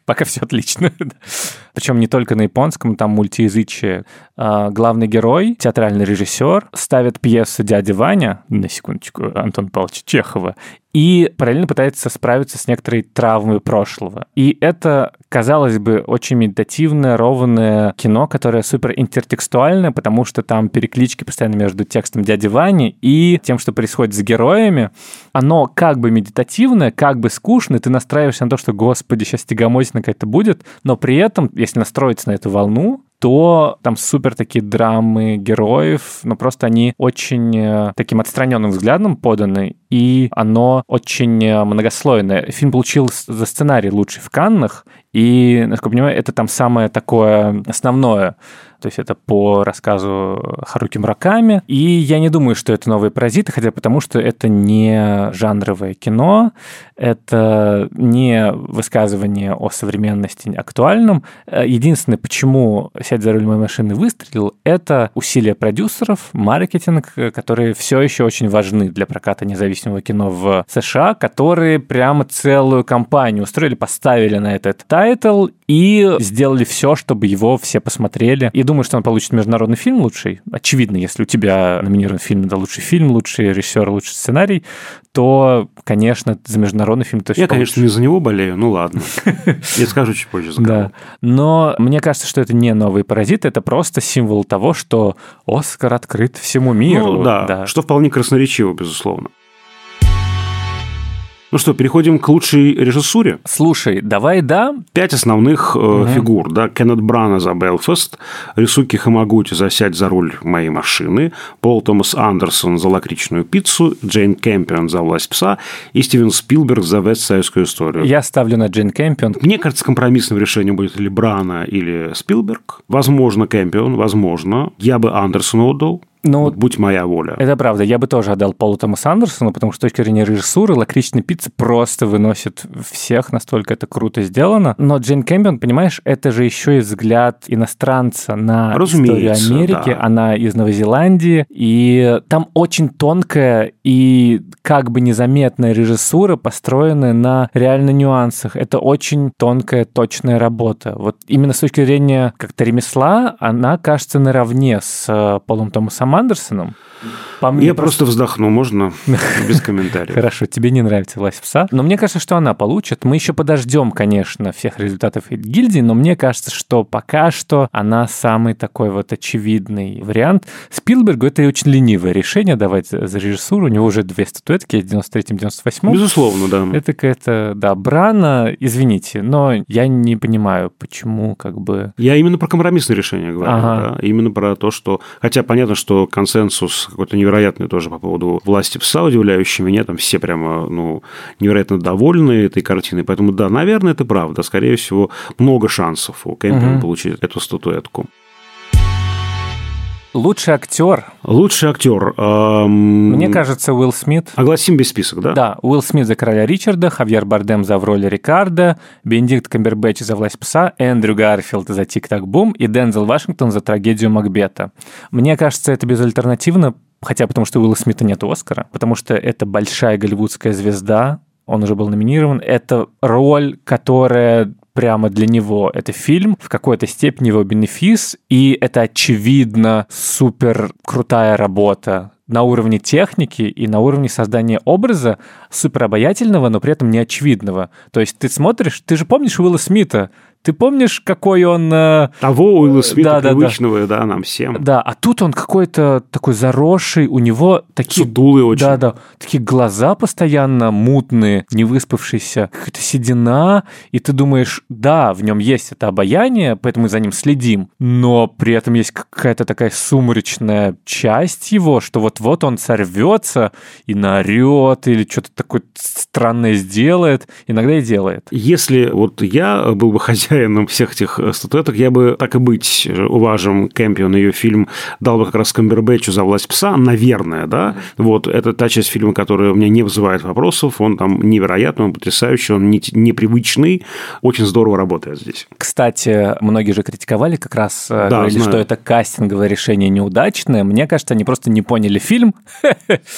Пока все отлично. Причем не только на японском, там мультиязычие. Главный герой, театральный режиссер, ставит пьесу «Дядя Ваня», на секундочку, Антон Павлович Чехова, и параллельно пытается справиться с некоторой травмой прошлого. И это, казалось бы, очень медитативное, ровное кино, которое супер интертекстуальное, потому что там переклички постоянно между текстом «Дяди Вани» и тем, что происходит с героями. Оно как бы медитативное, как бы скучное, ты настраиваешься на то, что, господи, сейчас тягомотина какая-то будет, но при этом, если настроиться на эту волну, то там супер такие драмы героев, но просто они очень таким отстраненным взглядом поданы, и оно очень многослойное. Фильм получил за сценарий лучший в Каннах, И, насколько я понимаю, это там самое такое основное. То есть это по рассказу Харуки Мураками. И я не думаю, что это новые «Паразиты», хотя потому что это не жанровое кино, это не высказывание о современности актуальном. Единственное, почему «Сядь за руль моей машины» выстрелил, это усилия продюсеров, маркетинг, которые все еще очень важны для проката независимого кино в США, которые прямо целую кампанию устроили, поставили на этот тайтл и сделали все, чтобы его все посмотрели. И думаю, что он получит международный фильм лучший. Очевидно, если у тебя номинирован фильм на лучший фильм, лучший режиссер, лучший сценарий, то, конечно, за международный фильм точно Я, получишь. Конечно, не за него болею, ну ладно. Я скажу чуть позже. Да. Но мне кажется, что это не новые «Паразиты», это просто символ того, что Оскар открыт всему миру. Ну, да. да, что вполне красноречиво, безусловно. Ну что, переходим к лучшей режиссуре. Слушай, давай, да. Пять основных э, угу. фигур. Да? Кеннет Бранн за «Белфаст», Рисуки Хамагути за «Сядь за руль моей машины», Пол Томас Андерсон за «Лакричную пиццу», Джейн Кэмпион за «Власть пса» и Стивен Спилберг за «Вестсайдскую историю». Я ставлю на Джейн Кэмпион. Мне кажется, компромиссным решением будет или Брана, или Спилберг. Возможно, Кэмпион, возможно. Я бы Андерсону отдал. Ну, вот будь моя воля. Это правда. Я бы тоже отдал Полу Томасу Андерсону, потому что с точки зрения режиссуры «Лакричная пицца» просто выносит всех, настолько это круто сделано. Но Джейн Кэмпион, понимаешь, это же еще и взгляд иностранца на Разумеется, историю Америки. Да. Она из Новой Зеландии. И там очень тонкая и как бы незаметная режиссура, построенная на реально нюансах. Это очень тонкая, точная работа. Вот именно с точки зрения как-то ремесла она, кажется, наравне с Полом Томасом Андерсоном. По мне Я просто... просто вздохну, можно без комментариев. Хорошо, тебе не нравится «Власть пса», но мне кажется, что она получит. Мы еще подождем, конечно, всех результатов гильдии, но мне кажется, что пока что она самый такой вот очевидный вариант. Спилбергу это очень ленивое решение давать за режиссуру. У него уже две статуэтки, в девяносто третьем и девяносто восьмом. Безусловно, да. Это какая-то, да, Брана, извините, но я не понимаю, почему как бы... Я именно про компромиссное решение говорю. Ага. Да? Именно про то, что... Хотя понятно, что консенсус какой-то невероятный тоже по поводу «Власти пса», удивляющий меня, там все прямо, ну, невероятно довольны этой картиной, поэтому, да, наверное, это правда, скорее всего, много шансов у Кэмпиона угу. получить эту статуэтку. Лучший актер. Лучший актер. Эм... Мне кажется, Уилл Смит. Огласим без список, да? Да. Уилл Смит за «Короля Ричарда», Хавьер Бардем за «В роли Рикардо», Бенедикт Камбербэтч за «Власть пса», Эндрю Гарфилд за «Тик-так-бум» и Дензел Вашингтон за «Трагедию Макбета». Мне кажется, это безальтернативно, хотя потому что у Уилла Смита нет «Оскара», потому что это большая голливудская звезда, он уже был номинирован. Это роль, которая... Прямо для него это фильм, в какой-то степени его бенефис, и это, очевидно, супер крутая работа на уровне техники и на уровне создания образа супер обаятельного, но при этом неочевидного. То есть ты смотришь, ты же помнишь Уилла Смита, ты помнишь, какой он... Того Уилла Смита, да, привычного, да, да. да, нам всем. Да, а тут он какой-то такой заросший, у него такие... Сутулый очень. Да-да, такие глаза постоянно мутные, не выспавшиеся, какая-то седина, и ты думаешь, да, в нем есть это обаяние, поэтому мы за ним следим, но при этом есть какая-то такая сумрачная часть его, что вот-вот он сорвется и наорет, или что-то такое странное сделает, иногда и делает. Если вот я был бы хозяин всех этих статуэток, я бы, так и быть, уважим Кэмпион, ее фильм дал бы как раз Камбербэтчу за «Власть пса», наверное, да, вот, это та часть фильма, которая у меня не вызывает вопросов, он там невероятный, он потрясающий, он непривычный, очень здорово работает здесь. Кстати, многие же критиковали как раз, да, говорили, знаю. Что это кастинговое решение неудачное, мне кажется, они просто не поняли фильм.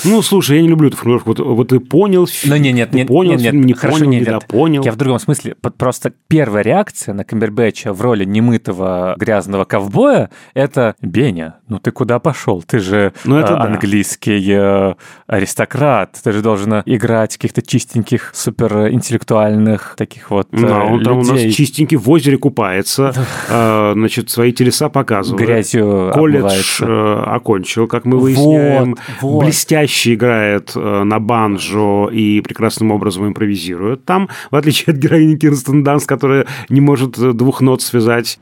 Ну, слушай, я не люблю эту формулировку, вот, вот ты понял фильм, ну, нет, нет, ты нет, понял нет, нет, фильм, не хорошо, понял, нет, недопонял. Я в другом смысле, просто первая реакция на Камбербэтча в роли немытого грязного ковбоя, это «Беня, ну ты куда пошел? Ты же ну, это, э, да. английский э, аристократ, ты же должен играть каких-то чистеньких, суперинтеллектуальных таких вот э, да, он людей». Там у нас чистенький в озере купается, э, значит, свои телеса показывает. Грязью колледж э, окончил, как мы выясняем. Вот, вот. Блестяще играет э, на банджо и прекрасным образом импровизирует. Там, в отличие от героини Кирстен Данст, которая не может двух нот связать.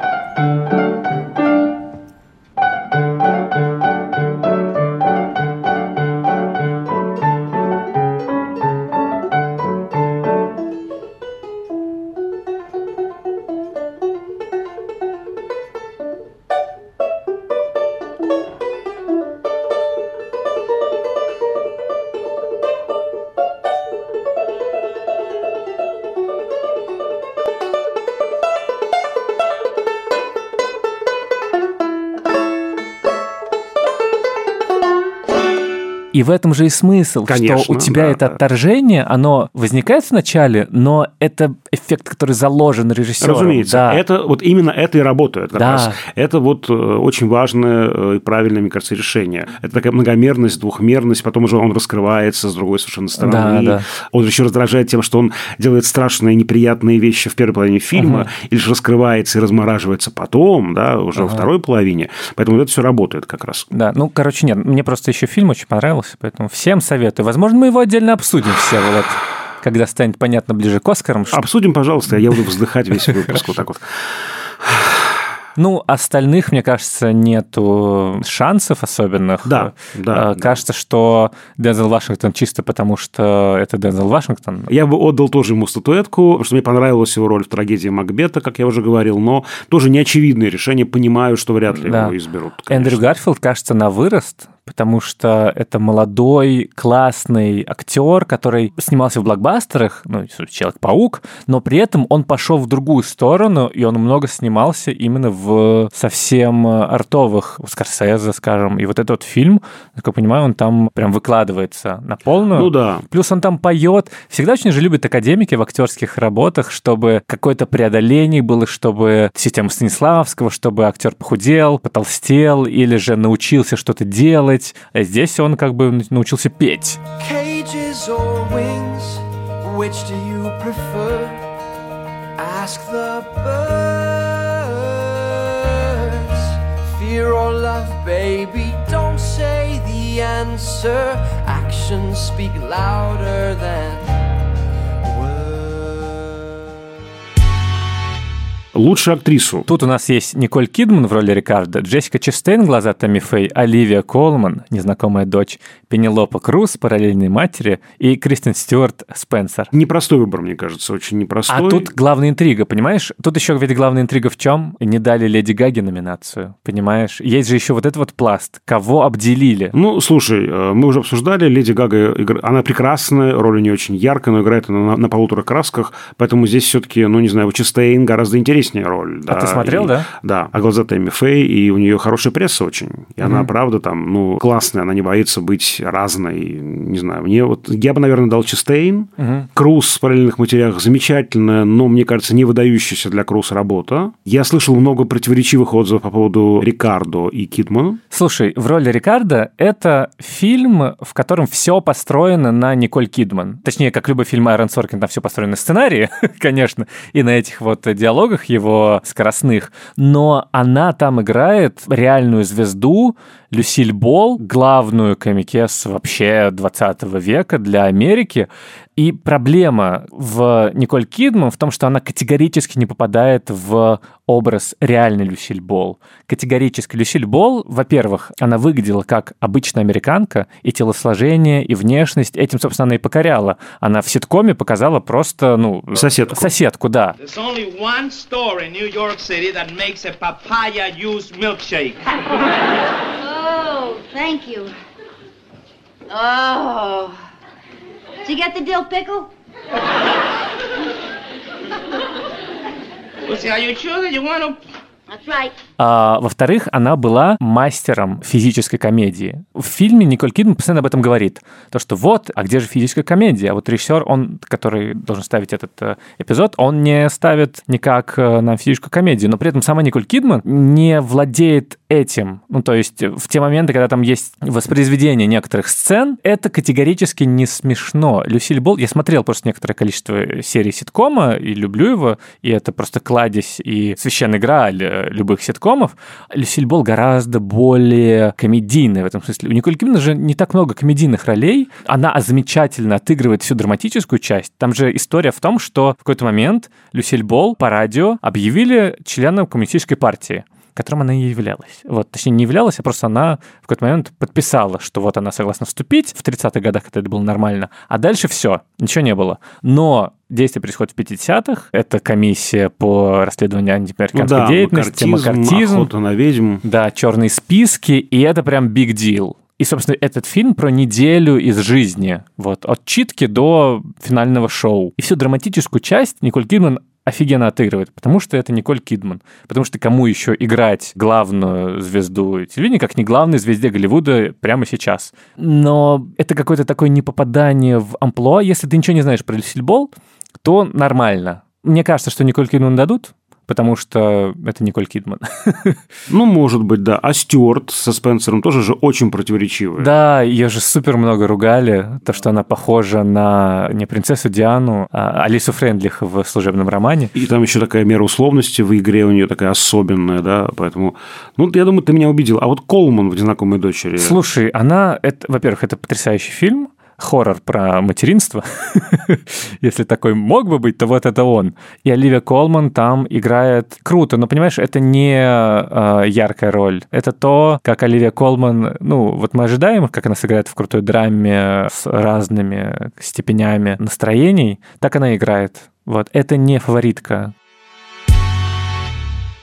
И в этом же и смысл, конечно, что у тебя да, это да. отторжение, оно возникает вначале, но это эффект, который заложен режиссером. Разумеется, да. это, вот именно это и работает как да. раз. Это вот очень важное и правильное, мне кажется, решение. Это такая многомерность, двухмерность, потом уже он раскрывается с другой совершенно стороны. Да, да. Он еще раздражает тем, что он делает страшные, неприятные вещи в первой половине фильма, угу. или же раскрывается и размораживается потом, да, уже ага. во второй половине. Поэтому это все работает как раз. Да, ну, короче, нет, мне просто еще фильм очень понравился, поэтому всем советую. Возможно, мы его отдельно обсудим все, вот. Когда станет понятно ближе к Оскарам. Что... Обсудим, пожалуйста, я буду вздыхать весь выпуск вот так вот. Ну, остальных, мне кажется, нету шансов особенных. Да, да. Кажется, да. что Дензел Вашингтон чисто потому, что это Дензел Вашингтон. Я бы отдал тоже ему статуэтку, потому что мне понравилась его роль в трагедии Макбета, как я уже говорил, но тоже неочевидное решение, понимаю, что вряд ли да. его изберут. Конечно. Эндрю Гарфилд, кажется, на вырост, потому что это молодой, классный актер, который снимался в блокбастерах, ну, Человек-паук, но при этом он пошел в другую сторону, и он много снимался именно в совсем артовых, у Скорсезе, скажем. И вот этот вот фильм, как я понимаю, он там прям выкладывается на полную. Ну да. Плюс он там поет. Всегда очень же любят академики в актерских работах, чтобы какое-то преодоление было, чтобы система Станиславского, чтобы актер похудел, потолстел или же научился что-то делать. А здесь он как бы научился петь. Лучшую актрису. Тут у нас есть Николь Кидман в роли Рикардо, Джессика Честейн, глаза Томми Фэй, Оливия Колман, незнакомая дочь, Пенелопа Круз, параллельные матери, и Кристен Стюарт Спенсер. Непростой выбор, мне кажется, очень непростой. А тут главная интрига, понимаешь? Тут еще ведь главная интрига в чем? Не дали Леди Гаге номинацию, понимаешь? Есть же еще вот этот вот пласт. Кого обделили? Ну, слушай, мы уже обсуждали, Леди Гага, она прекрасная, роль у нее очень яркая, но играет она на, на полутора красках, поэтому здесь все-таки, ну, не знаю, Честейн гораздо интереснее. Роль, да. А ты смотрел, и, да? Да. А глаза Тэмми Фэй, и у нее хорошая пресса очень. И mm-hmm. она, правда, там, ну, классная, она не боится быть разной. Не знаю, мне вот... Я бы, наверное, дал Честейн. Mm-hmm. Круз в параллельных материях замечательная, но, мне кажется, не выдающаяся для Круз работа. Я слышал много противоречивых отзывов по поводу Рикардо и Кидмана. Слушай, в роли Рикардо это фильм, в котором все построено на Николь Кидман. Точнее, как любой фильм Аарон Соркин, там все построено на сценарии, конечно, и на этих вот диалогах его скоростных, но она там играет реальную звезду, Люсиль Болл, главную комикес вообще двадцатого века для Америки. И проблема в Николь Кидман в том, что она категорически не попадает в образ реальной Люсиль Болл. Категорически. Люсиль Болл, во-первых, она выглядела как обычная американка, и телосложение, и внешность. Этим, собственно, она и покоряла. Она в ситкоме показала просто, ну... Соседку. Соседку, да. Oh, thank you. Oh. Did you get the dill pickle? Well, see, are you sure that you want to... That's right. А, во-вторых, она была мастером физической комедии. В фильме Николь Кидман постоянно об этом говорит. То, что вот, а где же физическая комедия? А вот режиссер, он, который должен ставить этот эпизод, он не ставит никак на физическую комедию. Но при этом сама Николь Кидман не владеет этим. Ну, то есть в те моменты, когда там есть воспроизведение некоторых сцен, это категорически не смешно. Люсиль Болл, я смотрел просто некоторое количество серий ситкома и люблю его, и это просто кладезь и священная грааль любых ситкомов. Люсиль Болл гораздо более комедийная в этом смысле. У Николь Кидман же не так много комедийных ролей. Она замечательно отыгрывает всю драматическую часть. Там же история в том, что в какой-то момент Люсиль Болл по радио объявили членом коммунистической партии, которым она и являлась. Вот, точнее, не являлась, а просто она в какой-то момент подписала, что вот она согласна вступить в тридцатых годах, когда это было нормально, а дальше все, ничего не было. Но действие происходит в пятидесятых, это комиссия по расследованию антиамериканской ну да, деятельности, макартизм, макартизм, охота на ведьм. Да, черные списки, и это прям big deal. И, собственно, этот фильм про неделю из жизни. Вот, от читки до финального шоу. И всю драматическую часть Николь Кидман офигенно отыгрывает, потому что это Николь Кидман. Потому что кому еще играть главную звезду телевидения, как не главной звезде Голливуда прямо сейчас. Но это какое-то такое непопадание в амплуа. Если ты ничего не знаешь про Люсильбол, то нормально. Мне кажется, что Николь Кидман дадут, потому что это Николь Кидман. Ну, может быть, да. А Стюарт со Спенсером тоже же очень противоречивая. Да, ее же супер много ругали, то, что она похожа на не принцессу Диану, а Алису Френдлих в «Служебном романе». И там еще такая мера условности в игре у нее такая особенная, да, поэтому... Ну, я думаю, ты меня убедил. А вот Колман в «Незнакомой дочери». Слушай, она... Это, во-первых, это потрясающий фильм, хоррор про материнство. Если такой мог бы быть, то вот это он. И Оливия Колман там играет круто, но, понимаешь, это не э, яркая роль. Это то, как Оливия Колман... Ну, вот мы ожидаем, как она сыграет в крутой драме с разными степенями настроений, так она играет. Вот. Это не фаворитка.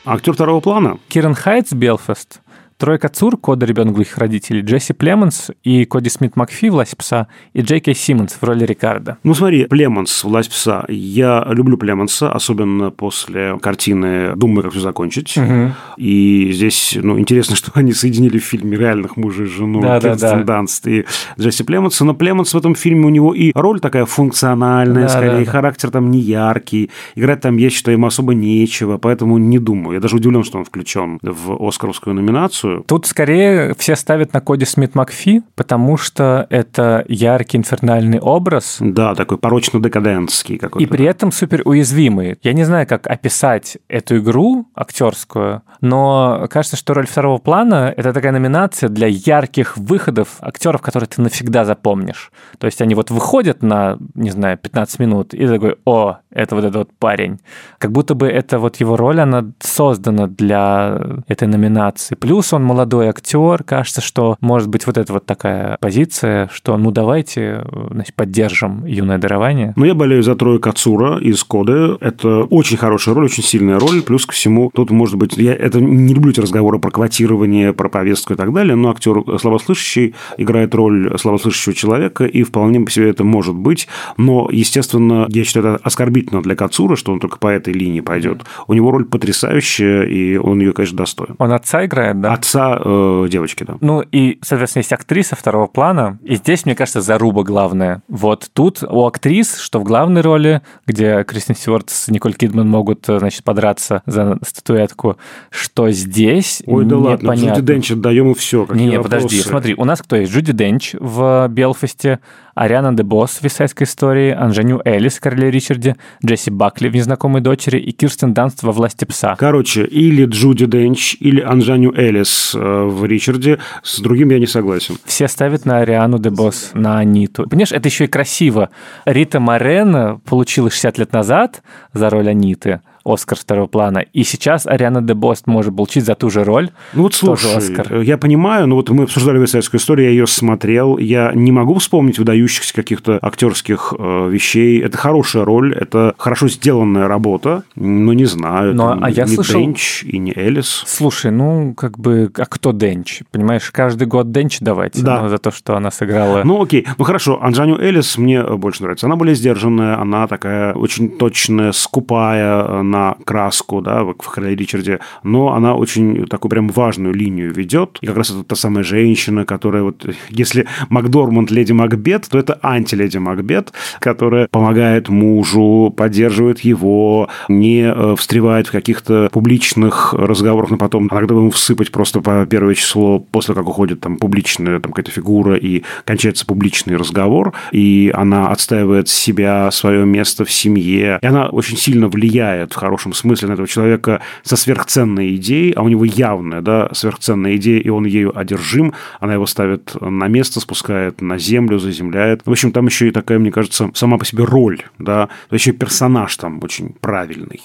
Актер второго плана? Киран Хайтс, «Белфаст». Трой Кацур, «Кода ребенка глухих родителей», Джесси Племонс и Коди Смит-Макфи, «Власть пса», и Джей Кей Симмонс в роли Рикардо. Ну смотри, Племонс, «Власть пса». Я люблю Племонса, особенно после картины «Думаю, как все закончить». Угу. И здесь, ну, интересно, что они соединили в фильме реальных мужа и жену, да, да, Санданса да. и Джесси Племонса. Но Племонс в этом фильме, у него и роль такая функциональная, да, скорее, да, и характер там неяркий. Играть там, я считаю, ему особо нечего, поэтому не думаю. Я даже удивлен, что он включен в оскаровскую номинацию. Тут скорее все ставят на Коди Смит-Макфи, потому что это яркий инфернальный образ. Да, такой порочно-декадентский какой-то. И при этом супер уязвимый. Я не знаю, как описать эту игру актерскую, но кажется, что роль второго плана — это такая номинация для ярких выходов актеров, которые ты навсегда запомнишь. То есть они вот выходят на, не знаю, пятнадцать минут, и такой: о, это вот этот вот парень. Как будто бы это вот его роль, она создана для этой номинации. Плюс он молодой актер, кажется, что может быть вот эта вот такая позиция, что ну давайте, значит, поддержим юное дарование. Ну, я болею за Троя Кацура из «Коды». Это очень хорошая роль, очень сильная роль. Плюс ко всему, тут может быть, я это не люблю эти разговоры про квотирование, про повестку и так далее, но актер слабослышащий играет роль слабослышащего человека, и вполне по себе это может быть. Но, естественно, я считаю, это оскорбительно для Кацура, что он только по этой линии пойдет. У него роль потрясающая, и он ее, конечно, достоин. Он отца играет, да? Отца. Отца э, девочки, да. Ну, и, соответственно, есть актриса второго плана. И здесь, мне кажется, заруба главная. Вот тут у актрис, что в главной роли, где Кристен Стюарт с Николь Кидман могут, значит, подраться за статуэтку, что здесь непонятно. Ой, да ладно, понятно. Джуди Денч отдаем и все. Не, не, подожди, смотри, у нас кто есть? Джуди Денч в «Белфасте», Ариана де Босс в «Висайской истории», Андженю Элис в «Короле Ричарде», Джесси Бакли в «Незнакомой дочери» и Кирстен Данст во «Власти пса». Короче, или Джуди Денч, или Андженю Элис в «Ричарде». С другим я не согласен. Все ставят на Ариану де Босс, на Аниту. Понимаешь, это еще и красиво. Рита Морено получила шестьдесят лет назад за роль Аниты «Оскар второго плана», и сейчас Ариана де Босс может получить за ту же роль. Ну вот слушай, «Оскар». Я понимаю, но вот мы обсуждали «Венецийскую историю», я ее смотрел, я не могу вспомнить выдающихся каких-то актерских э, вещей. Это хорошая роль, это хорошо сделанная работа, но не знаю, но, там, а я не слышал... Денч и не Элис. Слушай, ну как бы, а кто Денч? Понимаешь, каждый год Денч давайте, да, но за то, что она сыграла. Ну окей, ну хорошо, Анджаню Элис мне больше нравится. Она более сдержанная, она такая очень точная, скупая, на краску, да, в «Короле Ричарде», но она очень такую прям важную линию ведет. И как раз это та самая женщина, которая вот, если Макдорманд — леди Макбет, то это анти-леди Макбет, которая помогает мужу, поддерживает его, не встревает в каких-то публичных разговорах, но потом иногда ему всыпать просто по первое число, после как уходит там публичная там какая-то фигура и кончается публичный разговор, и она отстаивает себя, свое место в семье, и она очень сильно влияет в хорошем смысле на этого человека со сверхценной идеей, а у него явная, да, сверхценная идея, и он ею одержим, она его ставит на место, спускает на землю, заземляет. В общем, там еще и такая, мне кажется, сама по себе роль, да, еще и персонаж там очень правильный.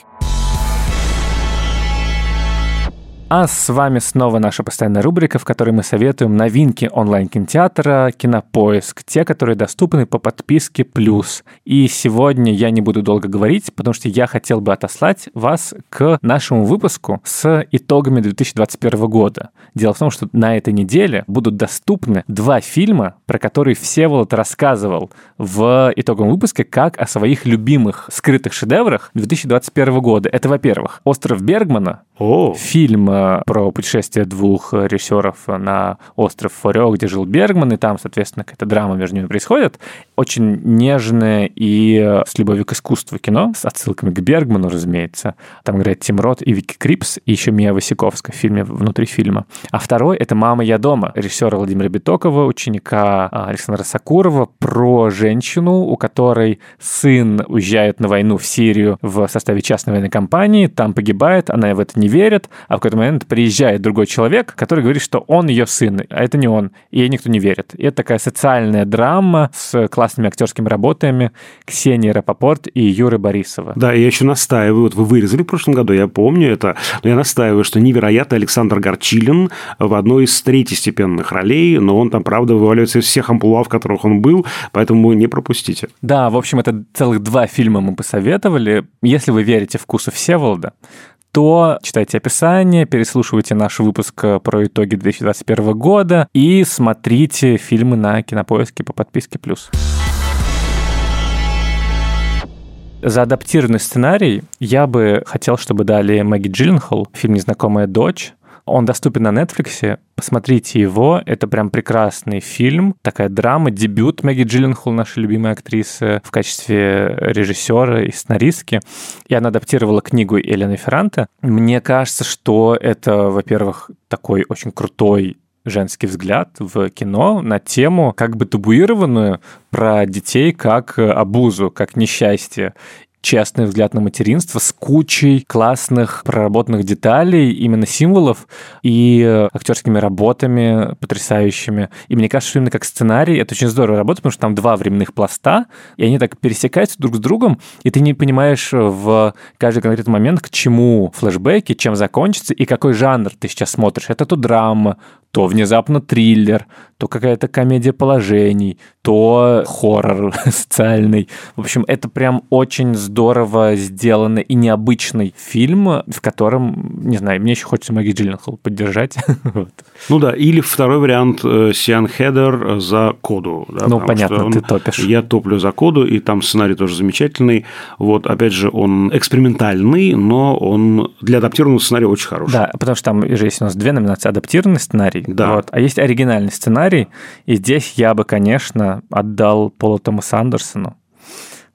А с вами снова наша постоянная рубрика, в которой мы советуем новинки онлайн-кинотеатра «Кинопоиск», те, которые доступны по подписке «Плюс». И сегодня я не буду долго говорить, потому что я хотел бы отослать вас к нашему выпуску с итогами две тысячи двадцать первого года. Дело в том, что на этой неделе будут доступны два фильма, про которые Всеволод рассказывал в итоговом выпуске как о своих любимых скрытых шедеврах две тысячи двадцать первого года. Это, во-первых, «Остров Бергмана», oh. фильм про путешествие двух режиссеров на остров Форео, где жил Бергман, и там, соответственно, какая-то драма между ними происходит. Очень нежное и с любовью к искусству кино, с отсылками к Бергману, разумеется. Там играет Тим Рот и Вики Крипс, и еще Мия Васиковска в фильме «Внутри фильма». А второй — это «Мама, я дома», режиссера Владимира Битокова, ученика Александра Сакурова, про женщину, у которой сын уезжает на войну в Сирию в составе частной военной компании, там погибает, она в это не верит, а в какой-то момент приезжает другой человек, который говорит, что он ее сын, а это не он, и ей никто не верит. И это такая социальная драма с классными актерскими работами Ксении Рапопорт и Юры Борисова. Да, и я еще настаиваю, вот вы вырезали в прошлом году, я помню это, но я настаиваю, что невероятно Александр Горчилин в одной из третьестепенных ролей, но он там, правда, вываливается из всех амплуа, в которых он был, поэтому не пропустите. Да, в общем, это целых два фильма мы посоветовали. Если вы верите вкусу Всеволода, то читайте описание, переслушивайте наш выпуск про итоги две тысячи двадцать первого года и смотрите фильмы на Кинопоиске по подписке «Плюс». За адаптированный сценарий я бы хотел, чтобы дали Мэгги Джилленхол, фильм «Незнакомая дочь». Он доступен на Netflix, посмотрите его, это прям прекрасный фильм, такая драма, дебют Мэгги Джилленхол, нашей любимой актрисы, в качестве режиссера и сценаристки, и она адаптировала книгу Элины Ферранте. Мне кажется, что это, во-первых, такой очень крутой женский взгляд в кино на тему, как бы табуированную, про детей как обузу, как несчастье. Честный взгляд на материнство с кучей классных проработанных деталей, именно символов и актерскими работами потрясающими. И мне кажется, что именно как сценарий это очень здорово работает, потому что там два временных пласта, и они так пересекаются друг с другом, и ты не понимаешь в каждый конкретный момент, к чему флешбеки, чем закончится, и какой жанр ты сейчас смотришь. Это то драма, то внезапно триллер, то какая-то комедия положений, то хоррор социальный. В общем, это прям очень здорово сделанный и необычный фильм, в котором, не знаю, мне еще хочется Мэгги Джилленхол поддержать. Ну да, или второй вариант Сиан Хедер за Коду. Да, ну, понятно, он, ты топишь. Я топлю за Коду, и там сценарий тоже замечательный. Вот, опять же, он экспериментальный, но он для адаптированного сценария очень хороший. Да, потому что там же есть у нас две номинации. Адаптированный сценарий. Да. Вот, а есть оригинальный сценарий, и здесь я бы, конечно, отдал Полу Томасу Андерсону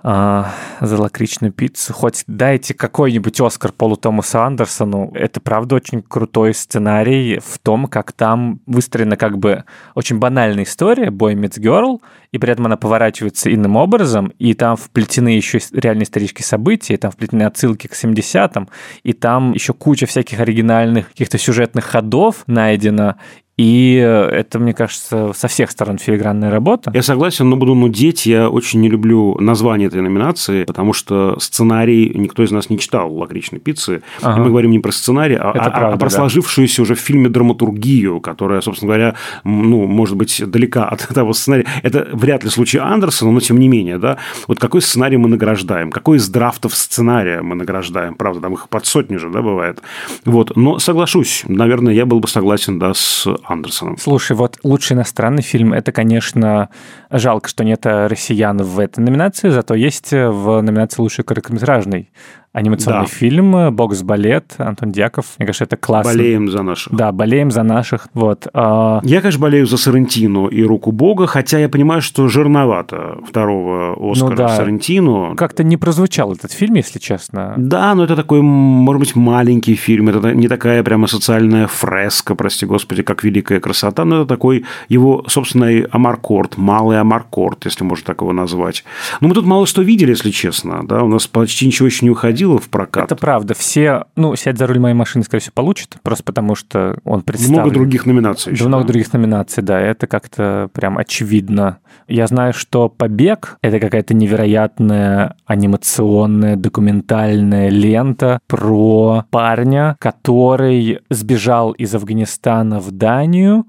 за «Лакричную пиццу». Хоть дайте какой-нибудь Оскар Полу Томасу Андерсону. Это, правда, очень крутой сценарий в том, как там выстроена как бы очень банальная история «Boy meets girl», и при этом она поворачивается иным образом, и там вплетены еще реальные исторические события, и там вплетены отсылки к семидесятым, и там еще куча всяких оригинальных каких-то сюжетных ходов найдено. И это, мне кажется, со всех сторон филигранная работа. Я согласен, но буду нудеть. Я очень не люблю название этой номинации, потому что сценарий никто из нас не читал «Лакричной пиццы». Ага. И мы говорим не про сценарий, а, а, правда, а про да. сложившуюся уже в фильме драматургию, которая, собственно говоря, ну, может быть, далека от того сценария. Это вряд ли случай Андерсона, но тем не менее. Да? Вот какой сценарий мы награждаем? Какой из драфтов сценария мы награждаем? Правда, там их под сотни же да, бывает. Вот. Но соглашусь. Наверное, я был бы согласен да, с Андерсоном. Слушай, вот лучший иностранный фильм, это, конечно, жалко, что нет россиян в этой номинации, зато есть в номинации лучший короткометражный анимационный да. фильм «Бокс-балет», Антон Дьяков. Мне кажется, это классно. Болеем за наших. Да, болеем за наших. Вот. А... Я, конечно, болею за Соррентино и «Руку Бога», хотя я понимаю, что жирновато второго Оскара ну, да. Соррентино. Как-то не прозвучал этот фильм, если честно. Да, но это такой, может быть, маленький фильм. Это не такая прямо социальная фреска, прости господи, как «Великая красота», но это такой его собственный амаркорд, малый амаркорд, если можно так его назвать. Но мы тут мало что видели, если честно. Да? У нас почти ничего еще не выходило. выходила в прокат. Это правда. Все, ну, «Сядь за руль моей машины», скорее всего, получат, просто потому что он представлен. Много других номинаций. Еще, много да. других номинаций, да. Это как-то прям очевидно. Я знаю, что «Побег» — это какая-то невероятная анимационная документальная лента про парня, который сбежал из Афганистана в Данию,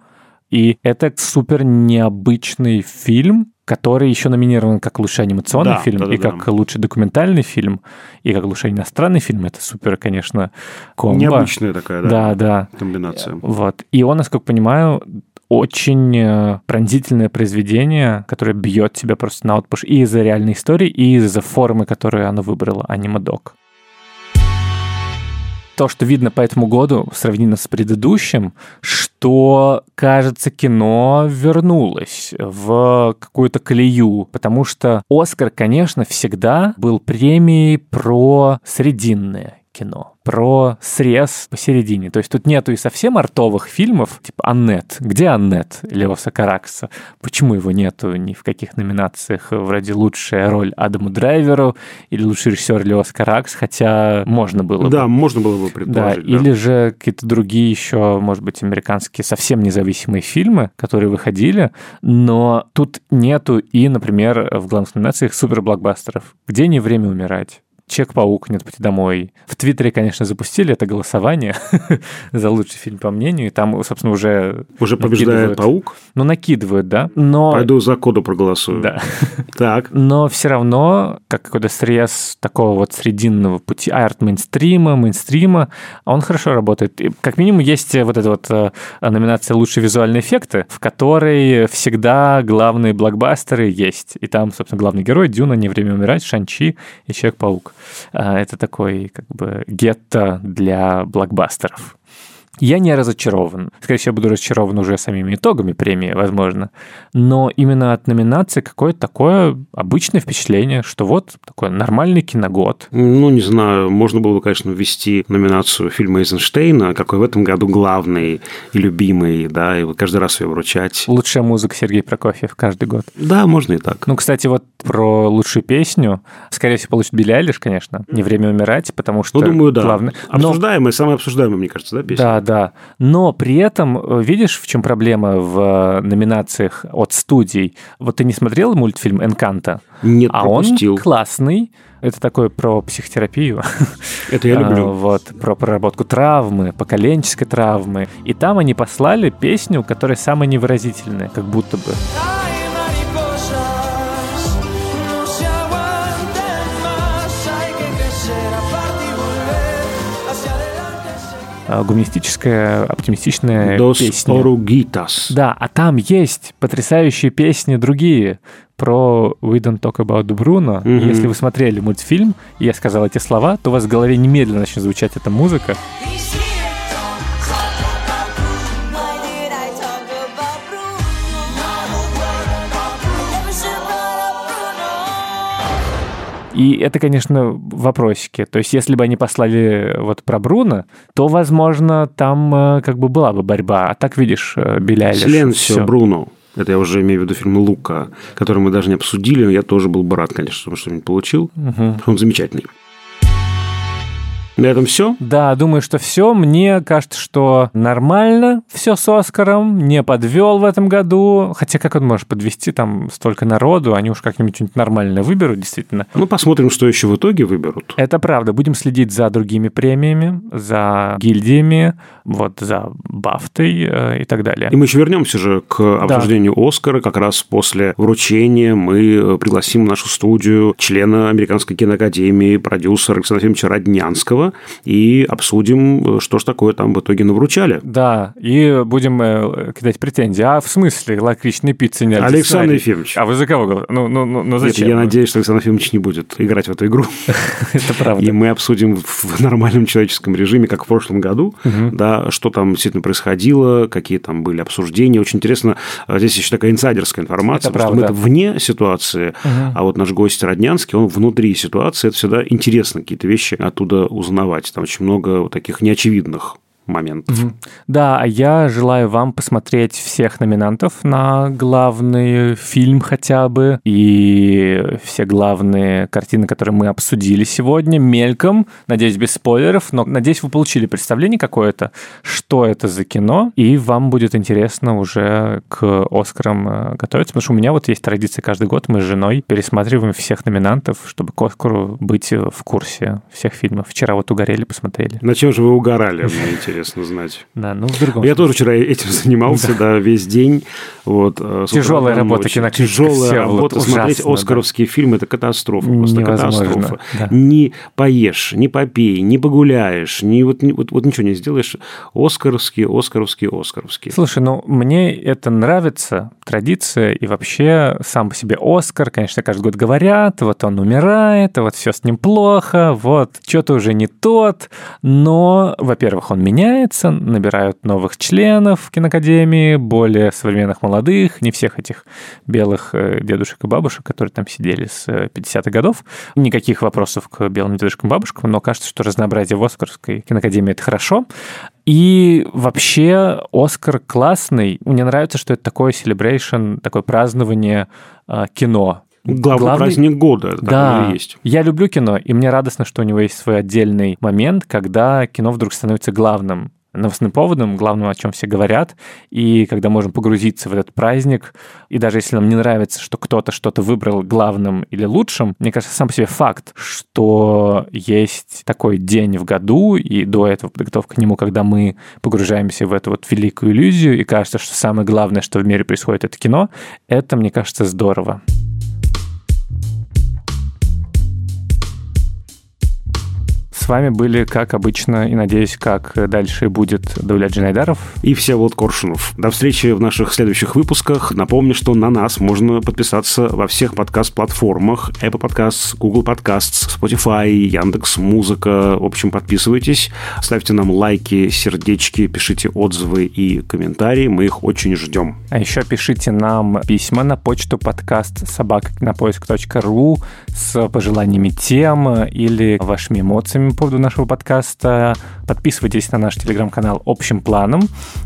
и это супер необычный фильм, который еще номинирован как лучший анимационный да, фильм, да, да, и как да. лучший документальный фильм, и как лучший иностранный фильм. Это супер, конечно, комбо. Необычная такая, да, да, да. комбинация. Вот. И он, насколько понимаю, очень пронзительное произведение, которое бьет тебя просто на отпуск и из-за реальной истории, и из-за формы, которую она выбрала, аниме-док. То, что видно по этому году, сравнительно с предыдущим, что, кажется, кино вернулось в какую-то колею, потому что «Оскар», конечно, всегда был премией про срединное кино, про срез посередине. То есть тут нету и совсем артовых фильмов, типа «Аннет». Где «Аннет» Леоса Каракса? Почему его нету ни в каких номинациях вроде «Лучшая роль Адаму Драйверу» или «Лучший режиссер Леос Каракс», хотя можно было бы. Да, можно было бы предположить. Да, да. Или же какие-то другие еще, может быть, американские совсем независимые фильмы, которые выходили, но тут нету и, например, в главных номинациях суперблокбастеров. Где «Не время умирать», «Человек-паук. Нет пути домой». В Твиттере, конечно, запустили это голосование за лучший фильм, по мнению, и там, собственно, уже... Уже побеждает паук? Ну, накидывают, да. Но... Пойду за коду проголосую. Да. Так. Но все равно, как какой-то срез такого вот срединного пути, арт-мейнстрима, мейнстрима, он хорошо работает. И как минимум есть вот эта вот номинация «Лучшие визуальные эффекты», в которой всегда главные блокбастеры есть. И там, собственно, главный герой — «Дюна», «Не время умирать», «Шан-Чи» и «Человек-паук». Это такой как бы гетто для блокбастеров. Я не разочарован. Скорее всего, буду разочарован уже самими итогами премии, возможно. Но именно от номинации какое-то такое обычное впечатление, что вот такой нормальный киногод. Ну, не знаю, можно было бы, конечно, ввести номинацию фильма Эйзенштейна, какой в этом году главный и любимый, да, и вот каждый раз ее вручать. Лучшая музыка — Сергей Прокофьев каждый год. Да, можно и так. Ну, кстати, вот про лучшую песню, скорее всего, получит Билли Айлиш, конечно, «Не время умирать», потому что... Ну, думаю, да. Главное... Обсуждаемая, Но... самая обсуждаемая, мне кажется, да, песня? Да, да. Да, но при этом, видишь, в чем проблема в номинациях от студий? Вот ты не смотрел мультфильм «Энканто»? Нет, а пропустил. Он классный. Это такое про психотерапию. Это я люблю. Вот, про проработку травмы, поколенческой травмы. И там они послали песню, которая самая невыразительная, как будто бы. Гуманистическая, оптимистичная Dos песня. Oruguitas. Да, а там есть потрясающие песни другие про «We don't talk about Bruno». Mm-hmm. Если вы смотрели мультфильм, и я сказал эти слова, то у вас в голове немедленно начнет звучать эта музыка. И это, конечно, вопросики. То есть, если бы они послали вот про Бруно, то, возможно, там как бы была бы борьба. А так, видишь, Билли Айлиш. Силенсио, Бруно. Это я уже имею в виду фильм «Лука», который мы даже не обсудили. Я тоже был бы рад, конечно, потому что он не получил. Угу. Он замечательный. На этом все? Да, думаю, что все. Мне кажется, что нормально все с «Оскаром». Не подвел в этом году. Хотя как он может подвести, там столько народу? Они уж как-нибудь что-нибудь нормальное выберут, действительно. Ну, посмотрим, что еще в итоге выберут. Это правда. Будем следить за другими премиями, за гильдиями, вот за «Бафтой» и так далее. И мы еще вернемся же к обсуждению да. «Оскара». Как раз после вручения мы пригласим в нашу студию члена Американской киноакадемии, продюсера Александра Ефимовича Роднянского, и обсудим, что ж такое там в итоге навручали. Да, и будем кидать претензии. А в смысле «Лакричной пиццы» не Александр сценарий? Ефимович. А вы за кого говорите? Ну, ну, ну, ну зачем? Нет, я надеюсь, что Александр Ефимович не будет играть в эту игру. Это правда. И мы обсудим в нормальном человеческом режиме, как в прошлом году, да, что там действительно происходило, какие там были обсуждения. Очень интересно, здесь еще такая инсайдерская информация, потому что мы-то вне ситуации, а вот наш гость Роднянский, он внутри ситуации. Это всегда интересно, какие-то вещи оттуда узнать. Там очень много таких неочевидных момент. Да, а я желаю вам посмотреть всех номинантов на главный фильм хотя бы и все главные картины, которые мы обсудили сегодня, мельком, надеюсь, без спойлеров, но надеюсь, вы получили представление какое-то, что это за кино, и вам будет интересно уже к Оскарам готовиться, потому что у меня вот есть традиция каждый год, мы с женой пересматриваем всех номинантов, чтобы к Оскару быть в курсе всех фильмов. Вчера вот угорели, посмотрели. На чем же вы угорали, мне интересно знать. Да, ну в другом. Я тоже вчера этим занимался, да, весь день. Тяжелая работа кинокритика. Тяжелая работа. Смотреть оскаровские фильмы – это катастрофа. Просто катастрофа. Не поешь, не попей, не погуляешь, вот ничего не сделаешь. Оскаровские, оскаровские, оскаровские. Слушай, ну мне это нравится, традиция, и вообще сам по себе Оскар, конечно, каждый год говорят, вот он умирает, вот все с ним плохо, вот что-то уже не тот, но, во-первых, он меняется, набирают новых членов киноакадемии, более современных молодых, не всех этих белых дедушек и бабушек, которые там сидели с пятидесятых годов. Никаких вопросов к белым дедушкам и бабушкам, но кажется, что разнообразие в Оскарской киноакадемии – это хорошо. И вообще Оскар классный. Мне нравится, что это такое celebration, такое празднование кино. Главный, Главный праздник года, да, и есть. Я люблю кино, и мне радостно, что у него есть свой отдельный момент, когда кино вдруг становится главным новостным поводом, главным, о чем все говорят, и когда можем погрузиться в этот праздник, и даже если нам не нравится, что кто-то что-то выбрал главным или лучшим, мне кажется, сам по себе факт, что есть такой день в году, и до этого подготовка к нему, когда мы погружаемся в эту вот великую иллюзию, и кажется, что самое главное, что в мире происходит, это кино, это, мне кажется, здорово. С вами были, как обычно, и, надеюсь, как дальше будет, Даулет Жанайдаров и Всеволод Коршунов. До встречи в наших следующих выпусках. Напомню, что на нас можно подписаться во всех подкаст-платформах. Apple Podcasts, Google Podcasts, Spotify, Яндекс.Музыка. В общем, подписывайтесь, ставьте нам лайки, сердечки, пишите отзывы и комментарии. Мы их очень ждем. А еще пишите нам письма на почту подкаст собака кинопоиск точка ру с пожеланиями тем или вашими эмоциями по поводу нашего подкаста. Подписывайтесь на наш телеграм-канал «Общим планом».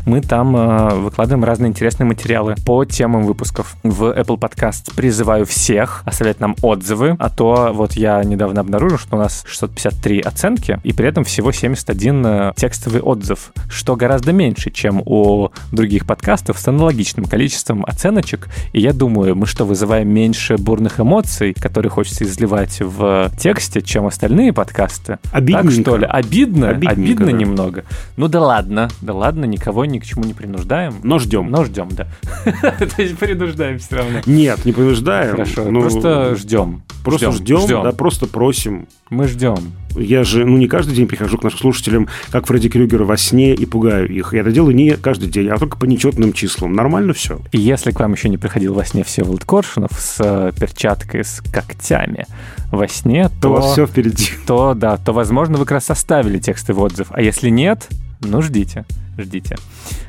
Мы там э, выкладываем разные интересные материалы по темам выпусков. В Apple Podcast призываю всех оставлять нам отзывы, а то вот я недавно обнаружил, что у нас шестьсот пятьдесят три оценки, и при этом всего семьдесят один э, текстовый отзыв, что гораздо меньше, чем у других подкастов с аналогичным количеством оценочек. И я думаю, мы что, вызываем меньше бурных эмоций, которые хочется изливать в тексте, чем остальные подкасты? Обидненько. Так, что ли? Обидно? Обидненько, Обидно да. немного. Ну да ладно, да ладно, никого ни к чему не принуждаем. Но ждем. Но ждем, да. То есть принуждаем все равно. Нет, не принуждаем. Хорошо, просто ждем. Просто ждем, да, просто просим. Мы ждем. Я же, ну, не каждый день прихожу к нашим слушателям, как Фредди Крюгер во сне, и пугаю их. Я это делаю не каждый день, а только по нечетным числам. Нормально все. И если к вам еще не приходил во сне Всеволод Коршунов с перчаткой, с когтями во сне, то... То у вас все впереди. То, да, то, возможно, вы как раз составили текстовый отзыв. А если нет, ну, ждите, ждите.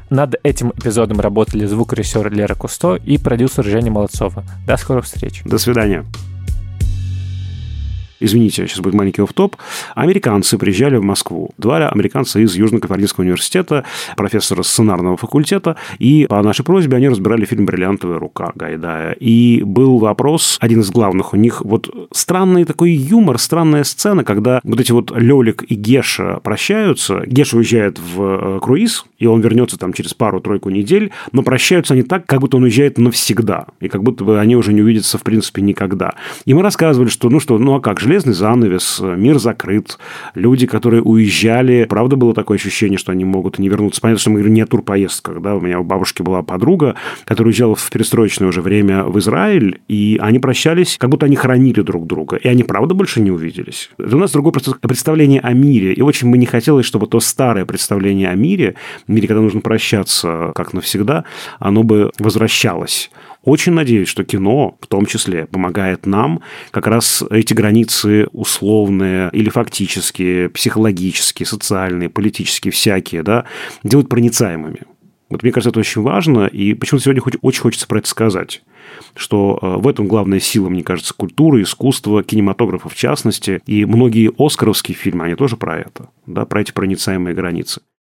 Над этим эпизодом работали звукорежиссер Лера Кусто и продюсер Женя Молодцова. До скорых встреч. До свидания. Извините, сейчас будет маленький офф-топ. Американцы приезжали в Москву. Два американца из Южно-Калифорнийского университета, профессора сценарного факультета. И по нашей просьбе они разбирали фильм «Бриллиантовая рука» Гайдая. И был вопрос, один из главных у них, вот странный такой юмор, странная сцена, когда вот эти вот Лёлик и Геша прощаются. Геша уезжает в круиз, и он вернется там через пару-тройку недель, но прощаются они так, как будто он уезжает навсегда, и как будто бы они уже не увидятся в принципе никогда. И мы рассказывали, что ну что, ну а как же, железный занавес, мир закрыт. Люди, которые уезжали, правда, было такое ощущение, что они могут не вернуться. Понятно, что мы говорим не о турпоездках. Да? У меня у бабушки была подруга, которая уезжала в перестроечное уже время в Израиль, и они прощались, как будто они хоронили друг друга. И они, правда, больше не увиделись. Это у нас другое просто представление о мире. И очень бы не хотелось, чтобы то старое представление о мире, мире, когда нужно прощаться как навсегда, оно бы возвращалось. Очень надеюсь, что кино, в том числе, помогает нам как раз эти границы условные или фактические, психологические, социальные, политические, всякие, да, делать проницаемыми. Вот мне кажется, это очень важно, и почему-то сегодня очень хочется про это сказать, что в этом главная сила, мне кажется, культуры, искусства, кинематографа в частности, и многие оскаровские фильмы, они тоже про это, да, про эти проницаемые границы.